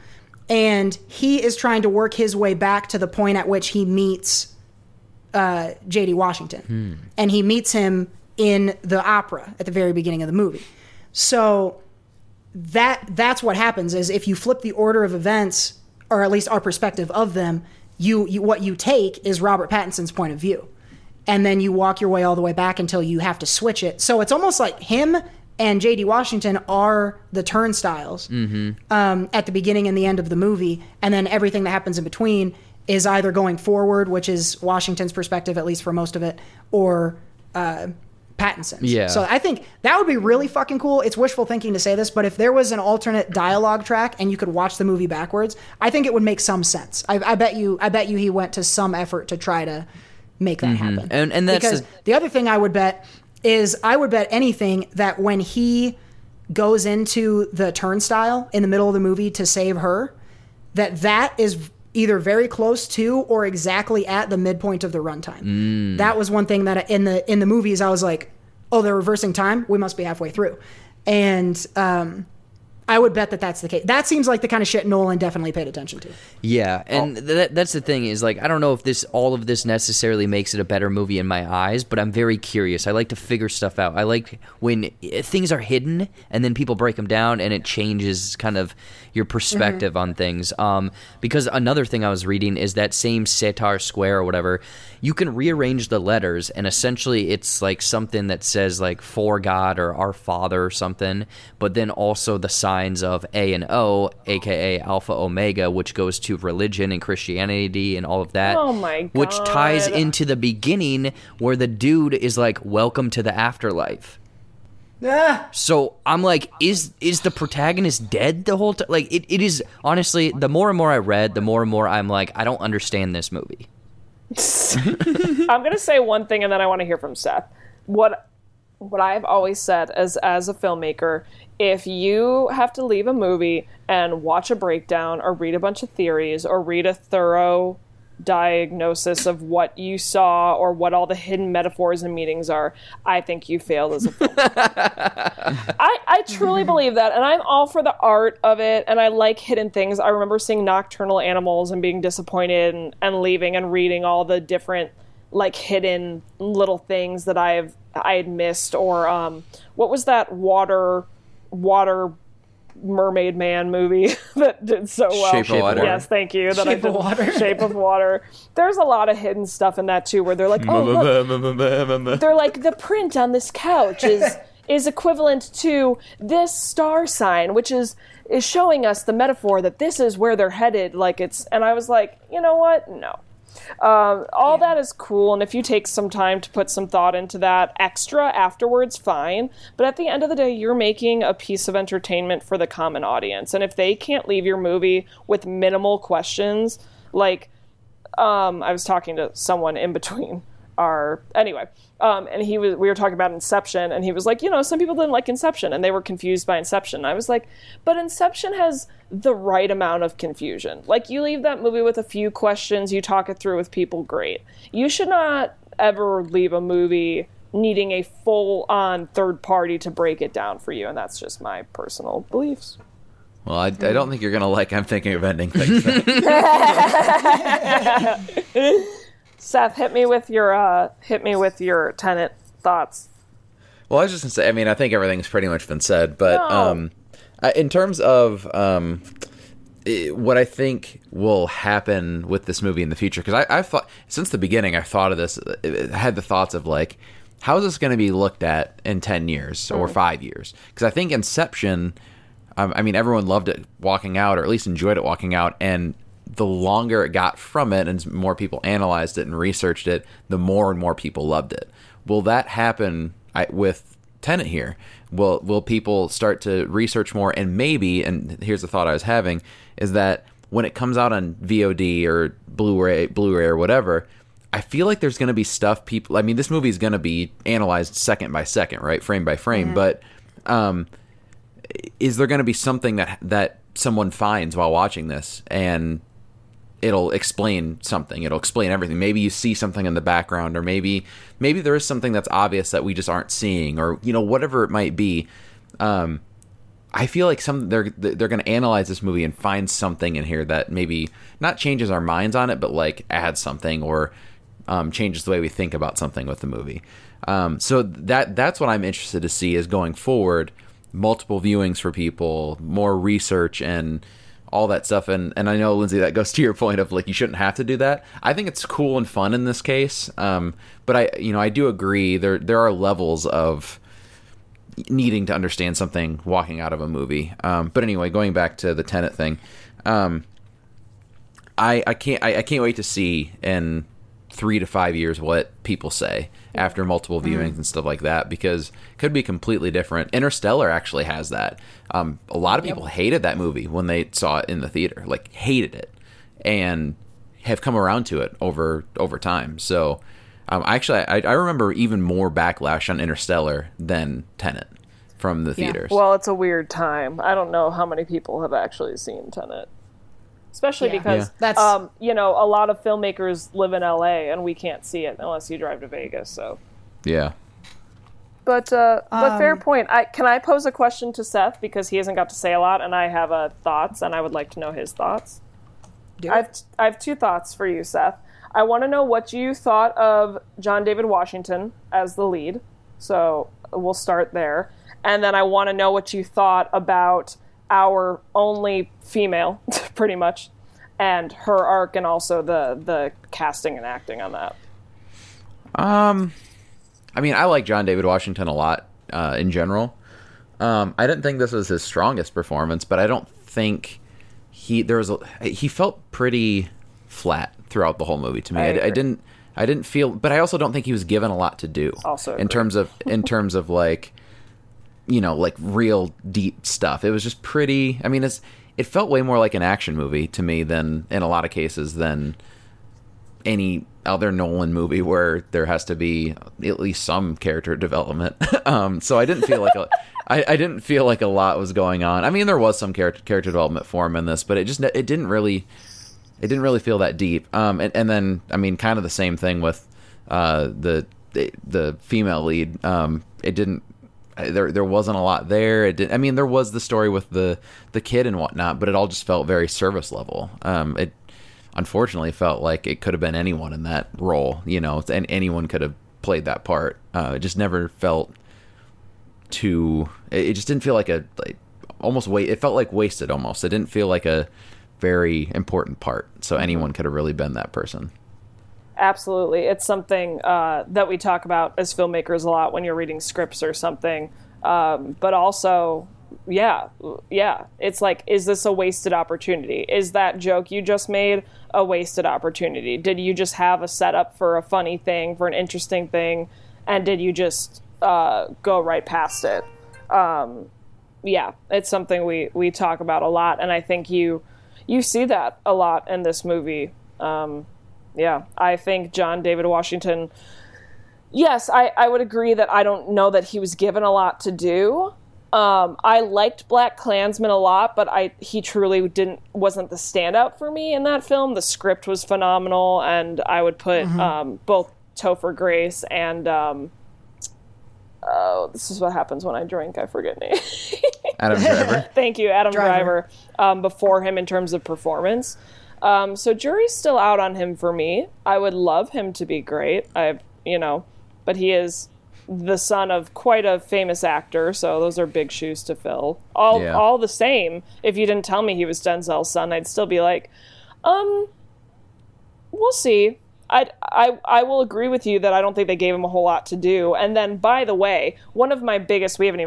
and he is trying to work his way back to the point at which he meets J.D. Washington. And he meets him in the opera at the very beginning of the movie. So that's what happens, is if you flip the order of events, or at least our perspective of them, you what you take is Robert Pattinson's point of view. And then you walk your way all the way back until you have to switch it. So it's almost like him and J.D. Washington are the turnstiles at the beginning and the end of the movie. And then everything that happens in between is either going forward, which is Washington's perspective, at least for most of it, or Pattinson's. Yeah. So I think that would be really fucking cool. It's wishful thinking to say this, but if there was an alternate dialogue track and you could watch the movie backwards, I think it would make some sense. I bet you he went to some effort to try to make that happen. And that's because the other thing I would bet anything that when he goes into the turnstile in the middle of the movie to save her, that is either very close to or exactly at the midpoint of the runtime. That was one thing that in the movies I was like, oh, they're reversing time, we must be halfway through. And I would bet that's the case. That seems like the kind of shit Nolan definitely paid attention to. Yeah, and that's the thing is, like, I don't know if all of this necessarily makes it a better movie in my eyes, but I'm very curious. I like to figure stuff out. I like when things are hidden and then people break them down and it changes kind of your perspective on things. Because another thing I was reading is that same Sator Square or whatever, you can rearrange the letters and essentially it's like something that says like for God or our Father or something, but then also the sign of A and O, aka Alpha Omega, which goes to religion and Christianity and all of that. Oh my God. Which ties into the beginning where the dude is like, welcome to the afterlife. Ah. So I'm like, is the protagonist dead the whole time? Like, it is, honestly, the more and more I read, the more and more I'm like, I don't understand this movie. I'm going to say one thing and then I want to hear from Seth. What I've always said is, as a filmmaker, if you have to leave a movie and watch a breakdown or read a bunch of theories or read a thorough diagnosis of what you saw or what all the hidden metaphors and meanings are, I think you failed as a filmmaker. I truly believe that, and I'm all for the art of it, and I like hidden things. I remember seeing Nocturnal Animals and being disappointed and leaving and reading all the different like hidden little things that I had missed, or what was that water mermaid man movie that did so well? Shape of Water. Yes, thank you. Shape of Water. There's a lot of hidden stuff in that too, where they're like, oh, look. They're like, the print on this couch is equivalent to this star sign, which is showing us the metaphor that this is where they're headed. Like it's, and I was like, you know what? No. That is cool, and if you take some time to put some thought into that extra afterwards, fine, but at the end of the day, you're making a piece of entertainment for the common audience, and if they can't leave your movie with minimal questions, like I was talking to someone in between and we were talking about Inception, and he was like, you know, some people didn't like Inception and they were confused by Inception. I was like, but Inception has the right amount of confusion. Like, you leave that movie with a few questions, you talk it through with people, great. You should not ever leave a movie needing a full-on third party to break it down for you, and that's just my personal beliefs. Well, I don't think you're going to like I'm thinking of ending things. Seth, hit me with your Tenet thoughts. Well, I was just gonna say, I mean, I think everything's pretty much been said, but in terms of what I think will happen with this movie in the future, because I've thought since the beginning, I've thought of this, I had the thoughts of like, how is this going to be looked at in 10 years or 5 years? Because I think Inception, I mean, everyone loved it walking out, or at least enjoyed it walking out, and the longer it got from it and more people analyzed it and researched it, the more and more people loved it. Will that happen with Tenet here? Will people start to research more? And maybe, and here's the thought I was having, is that when it comes out on VOD or Blu-ray or whatever, I feel like there's going to be stuff people... I mean, this movie is going to be analyzed second by second, right? Frame by frame. Mm-hmm. But is there going to be something that someone finds while watching this and... it'll explain something. It'll explain everything. Maybe you see something in the background, or maybe there is something that's obvious that we just aren't seeing, or you know, whatever it might be. I feel like they're going to analyze this movie and find something in here that maybe not changes our minds on it, but like adds something, or changes the way we think about something with the movie. So that's what I'm interested to see is going forward, multiple viewings for people, more research, and all that stuff. And I know, Lindsay, that goes to your point of like, you shouldn't have to do that. I think it's cool and fun in this case. But I do agree there are levels of needing to understand something walking out of a movie. But anyway, going back to the Tenet thing, I can't wait to see in 3 to 5 years what people say after multiple viewings and stuff like that, because it could be completely different. Interstellar actually has that. A lot of people hated that movie when they saw it in the theater, like hated it, and have come around to it over time. So actually, I remember even more backlash on Interstellar than Tenet from the theaters. Well, it's a weird time. I don't know how many people have actually seen Tenet. Especially because, you know, a lot of filmmakers live in L.A. and we can't see it unless you drive to Vegas. So, yeah. But fair point. Can I pose a question to Seth, because he hasn't got to say a lot, and I have thoughts, and I would like to know his thoughts. I have two thoughts for you, Seth. I want to know what you thought of John David Washington as the lead. So we'll start there. And then I want to know what you thought about our only female, pretty much, and her arc, and also the casting and acting on that. I mean, I like John David Washington a lot in general. I didn't think this was his strongest performance, but I don't think he felt pretty flat throughout the whole movie to me. I didn't feel, but I also don't think he was given a lot to do. Also, in terms of like, you know, like real deep stuff. It was just pretty. I mean, it felt way more like an action movie to me than, in a lot of cases, than any other Nolan movie where there has to be at least some character development. So I didn't feel like I didn't feel like a lot was going on. I mean, there was some character development for him in this, but it didn't really feel that deep. And then, I mean, kind of the same thing with the female lead. It didn't. There wasn't a lot there. It didn't, I mean, there was the story with the kid and whatnot, but it all just felt very service level. It unfortunately felt like it could have been anyone in that role, you know, and anyone could have played that part. It just never felt too. It just didn't feel like a almost wait. It felt like wasted almost. It didn't feel like a very important part. So anyone could have really been that person. Absolutely. It's something that we talk about as filmmakers a lot when you're reading scripts or something. But also, yeah. It's like, is this a wasted opportunity? Is that joke you just made a wasted opportunity? Did you just have a setup for a funny thing, for an interesting thing? And did you just go right past it? Yeah, it's something we talk about a lot. And I think you see that a lot in this movie. Yeah, I think John David Washington, yes, I would agree that I don't know that he was given a lot to do. I liked BlacKkKlansman a lot, but he truly wasn't the standout for me in that film. The script was phenomenal, and I would put both Topher Grace and, this is what happens when I drink, I forget name. Adam Driver. Thank you, Adam Driver. Before him in terms of performance. So jury's still out on him for me. I would love him to be great. But he is the son of quite a famous actor, so those are big shoes to fill. All the same, if you didn't tell me he was Denzel's son, I'd still be like, we'll see. I will agree with you that I don't think they gave him a whole lot to do. And then, by the way, one of my biggest issues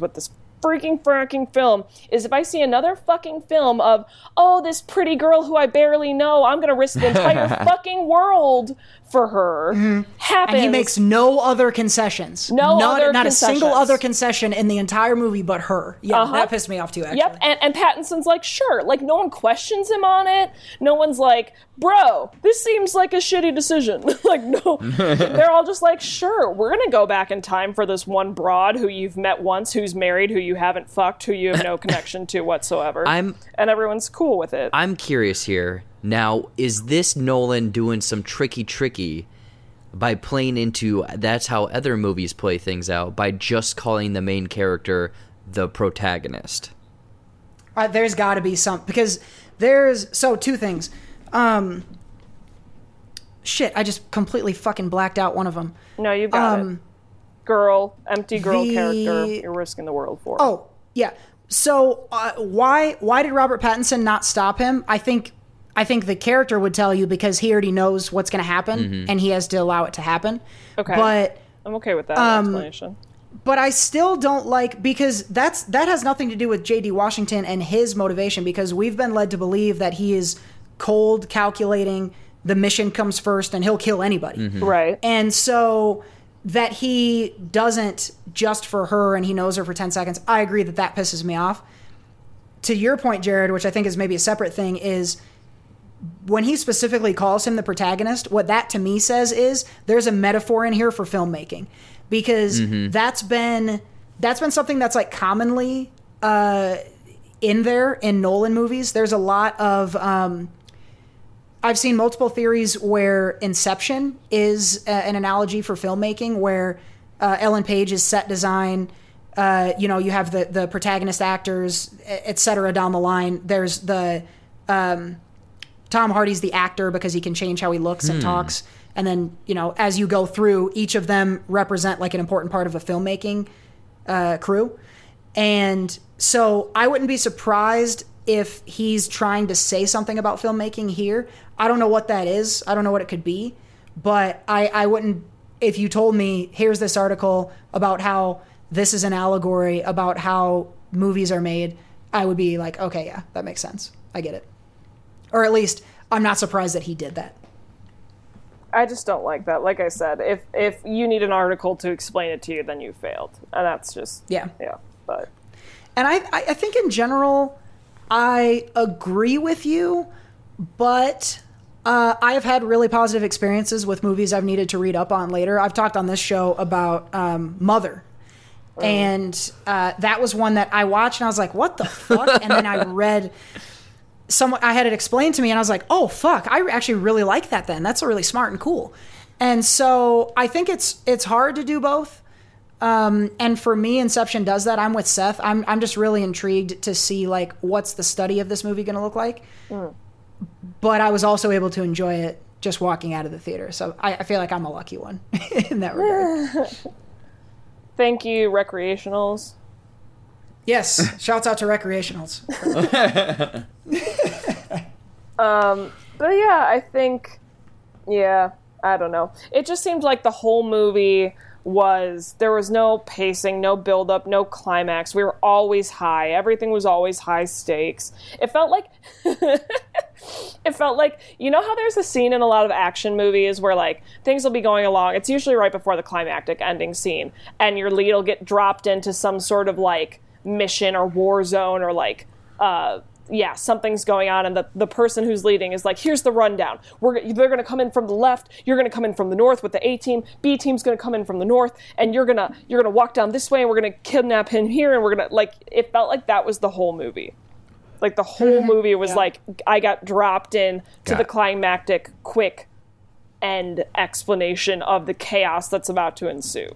with this freaking film is if I see another fucking film of, oh, this pretty girl who I barely know, I'm gonna risk the entire fucking world for her. Mm-hmm. Happens. And he makes no other concessions. Not a single other concession in the entire movie but her. Yeah, that pissed me off too, actually. Yep, and Pattinson's like, sure. Like, no one questions him on it. No one's like, bro, this seems like a shitty decision. Like, no. They're all just like, sure, we're gonna go back in time for this one broad who you've met once, who's married, who you haven't fucked, who you have no connection to whatsoever. And everyone's cool with it. I'm curious here. Now, is this Nolan doing some tricky by playing into that's how other movies play things out, by just calling the main character the protagonist? There's got to be some, because two things. Shit, I just completely fucking blacked out one of them. No, you got it. Empty girl character, you're risking the world for. Oh, yeah. So why did Robert Pattinson not stop him? I think the character would tell you because he already knows what's going to happen, and he has to allow it to happen. Okay, but I'm okay with that explanation. But I still don't like, because that has nothing to do with J.D. Washington and his motivation, because we've been led to believe that he is cold, calculating, the mission comes first, and he'll kill anybody. Mm-hmm. Right. And so that he doesn't just for her and he knows her for 10 seconds, I agree that pisses me off. To your point, Jared, which I think is maybe a separate thing, is when he specifically calls him the protagonist, what that to me says is there's a metaphor in here for filmmaking, because that's been something that's like commonly in there in Nolan movies. There's a lot of... I've seen multiple theories where Inception is an analogy for filmmaking, where Ellen Page is set design. You have the protagonist actors, et cetera, down the line. There's the Tom Hardy's the actor because he can change how he looks and talks. And then, as you go through, each of them represent like an important part of a filmmaking crew. And so I wouldn't be surprised if he's trying to say something about filmmaking here. I don't know what that is. I don't know what it could be. But I wouldn't, if you told me, here's this article about how this is an allegory about how movies are made, I would be like, okay, yeah, that makes sense. I get it. Or at least I'm not surprised that he did that. I just don't like that. Like I said, if you need an article to explain it to you, then you failed. And that's just... Yeah. Yeah. But. And I think in general... I agree with you, but I have had really positive experiences with movies I've needed to read up on later. I've talked on this show about Mother. Oh. And that was one that I watched and I was like, what the fuck? And then I read... I had it explained to me and I was like, oh, fuck, I actually really like that then. That's really smart and cool. And so I think it's hard to do both. And for me, Inception does that. I'm with Seth. I'm just really intrigued to see, like, what's the study of this movie going to look like? Mm. But I was also able to enjoy it just walking out of the theater. So I feel like I'm a lucky one in that regard. Thank you, recreationals. Yes, shouts out to recreationals. But yeah, I think, yeah, I don't know. It just seemed like the whole movie there was no pacing, no build-up, no climax. We were always high. Everything was always high stakes. It felt like... It felt like, you know how there's a scene in a lot of action movies where, like, things will be going along. It's usually right before the climactic ending scene. And your lead will get dropped into some sort of, like, mission or war zone or, like, yeah, something's going on. And the person who's leading is like, here's the rundown. They're going to come in from the left. You're going to come in from the north with the A team. B team's going to come in from the north. And you're going to walk down this way. And we're going to kidnap him here. And we're going to, like, it felt like that was the whole movie. Like, the whole movie was like, I got dropped in to the climactic, quick end explanation of the chaos that's about to ensue.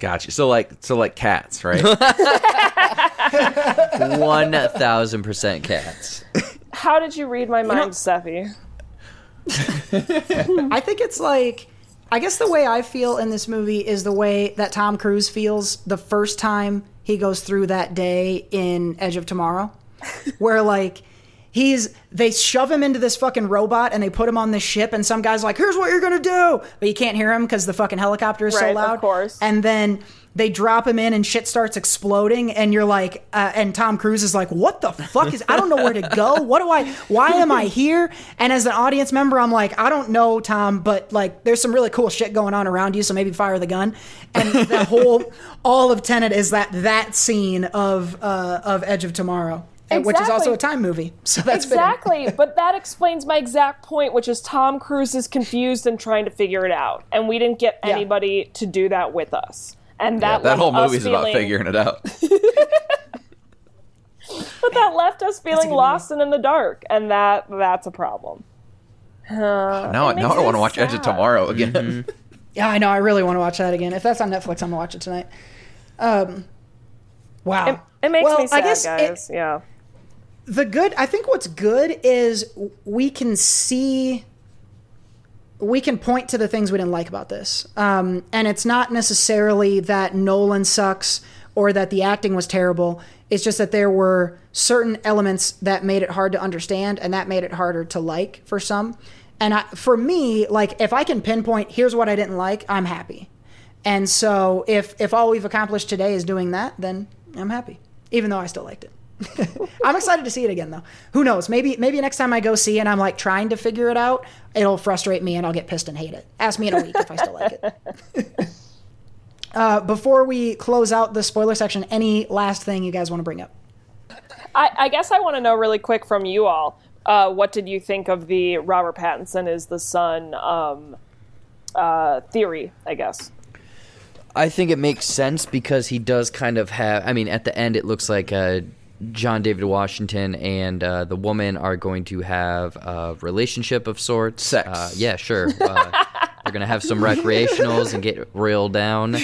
Gotcha. So like Cats, right? 1,000% Cats. How did you read my mind, Seffi? I think it's like, I guess the way I feel in this movie is the way that Tom Cruise feels the first time he goes through that day in Edge of Tomorrow. Where, like, they shove him into this fucking robot and they put him on this ship and some guy's like, here's what you're gonna do, but you can't hear him because the fucking helicopter is so loud, of course. And then they drop him in and shit starts exploding and you're like, and Tom Cruise is like, what the fuck is, I don't know where to go, why am I here? And as an audience member, I'm like, I don't know, Tom, but, like, there's some really cool shit going on around you, so maybe fire the gun. And the whole, all of Tenet is that scene of Edge of Tomorrow. Exactly. Which is also a time movie, so that's exactly. But that explains my exact point, which is Tom Cruise is confused and trying to figure it out, and we didn't get anybody to do that with us. And that whole movie's about figuring it out. But that left us feeling lost and in the dark, and that's a problem. Now I want to watch Edge of Tomorrow again. Mm-hmm. Yeah, I know. I really want to watch that again. If that's on Netflix, I'm gonna watch it tonight. Wow, it makes me sad, I guess, guys. I think what's good is we can point to the things we didn't like about this. And it's not necessarily that Nolan sucks or that the acting was terrible. It's just that there were certain elements that made it hard to understand and that made it harder to like for some. And for me, like, if I can pinpoint, here's what I didn't like, I'm happy. And so if all we've accomplished today is doing that, then I'm happy, even though I still liked it. I'm excited to see it again, though. Who knows? Maybe next time I go see it and I'm, like, trying to figure it out, it'll frustrate me and I'll get pissed and hate it. Ask me in a week if I still like it. Before we close out the spoiler section, any last thing you guys want to bring up? I guess I want to know really quick from you all, what did you think of the Robert Pattinson is the son theory, I guess? I think it makes sense because he does kind of have... I mean, at the end, it looks like John David Washington and the woman are going to have a relationship of sorts. Sex. Yeah, sure. They're going to have some recreationals and get reeled down. Do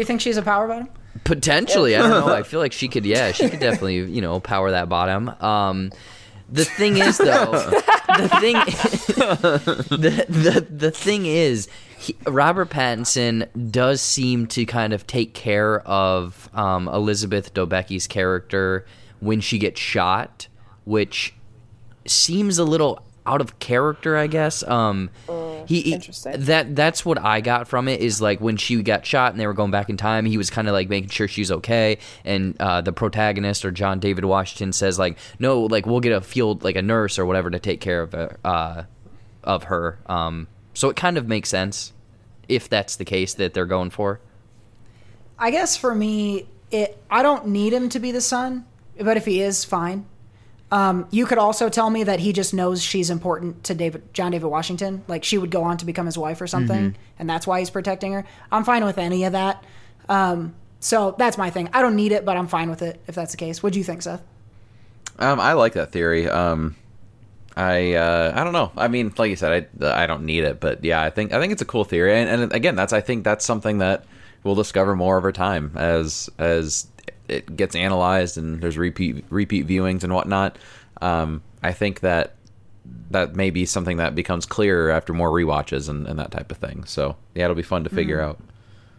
you think she's a power bottom? Potentially. I don't know. I feel like she could definitely, power that bottom. The thing is, though... The thing is... Robert Pattinson does seem to kind of take care of Elizabeth Debicki's character when she gets shot, which seems a little out of character, I guess. Interesting. That's what I got from it, is like when she got shot and they were going back in time, he was kind of like making sure she's okay, and the protagonist, or John David Washington, says like, no, like we'll get a nurse or whatever to take care of her. So it kind of makes sense, if that's the case that they're going for. I guess for me, I don't need him to be the son, but if he is, fine. You could also tell me that he just knows she's important to John David Washington. Like, she would go on to become his wife or something, and that's why he's protecting her. I'm fine with any of that. So that's my thing. I don't need it, but I'm fine with it if that's the case. What do you think, Seth? I like that theory. I don't know. I mean, like you said, I don't need it, but yeah, I think it's a cool theory. And again, I think that's something that we'll discover more over time as it gets analyzed and there's repeat viewings and whatnot. I think that may be something that becomes clearer after more rewatches and that type of thing. So yeah, it'll be fun to figure out.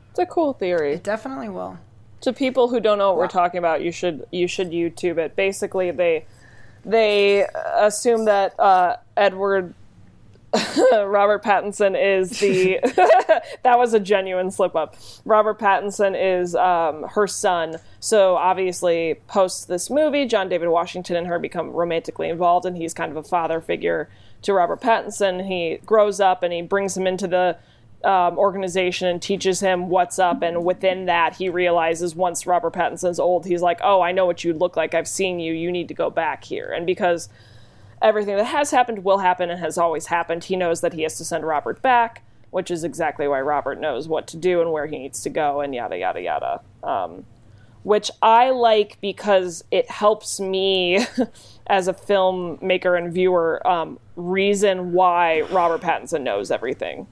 It's a cool theory. It definitely will. To people who don't know what we're talking about, you should YouTube it. Basically, they assume that Edward Robert Pattinson is the that was a genuine slip up. Robert Pattinson is her son. So obviously, post this movie, John David Washington and her become romantically involved, and he's kind of a father figure to Robert Pattinson. He grows up and he brings him into the organization and teaches him what's up, and within that he realizes once Robert Pattinson's old, he's like, oh, I know what you look like, I've seen you need to go back here. And because everything that has happened will happen and has always happened, he knows that he has to send Robert back, which is exactly why Robert knows what to do and where he needs to go and yada yada yada, which I like because it helps me as a filmmaker and viewer reason why Robert Pattinson knows everything.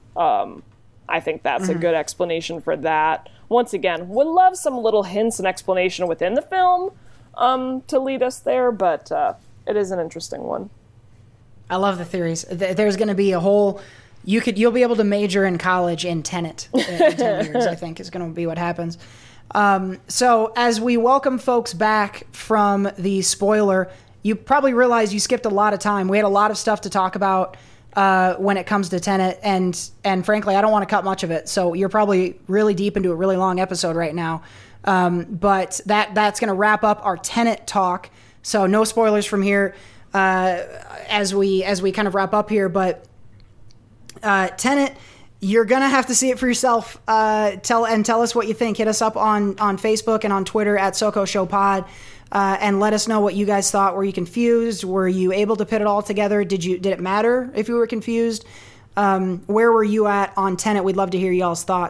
I think that's a good explanation for that. Once again, would love some little hints and explanation within the film to lead us there, but it is an interesting one. I love the theories. There's going to be a whole... You'll be able to major in college in Tenet in 10 years, I think, is going to be what happens. So as we welcome folks back from the spoiler, you probably realize you skipped a lot of time. We had a lot of stuff to talk about when it comes to Tenet, and frankly, I don't want to cut much of it, so you're probably really deep into a really long episode right now. But that's going to wrap up our Tenet talk, so no spoilers from here as we kind of wrap up here. But Tenet, you're going to have to see it for yourself. Tell us what you think. Hit us up on Facebook and on Twitter at SoCoShowPod. And let us know what you guys thought. Were you confused? Were you able to put it all together? Did it matter if you were confused? Where were you at on Tenet? We'd love to hear y'all's thoughts.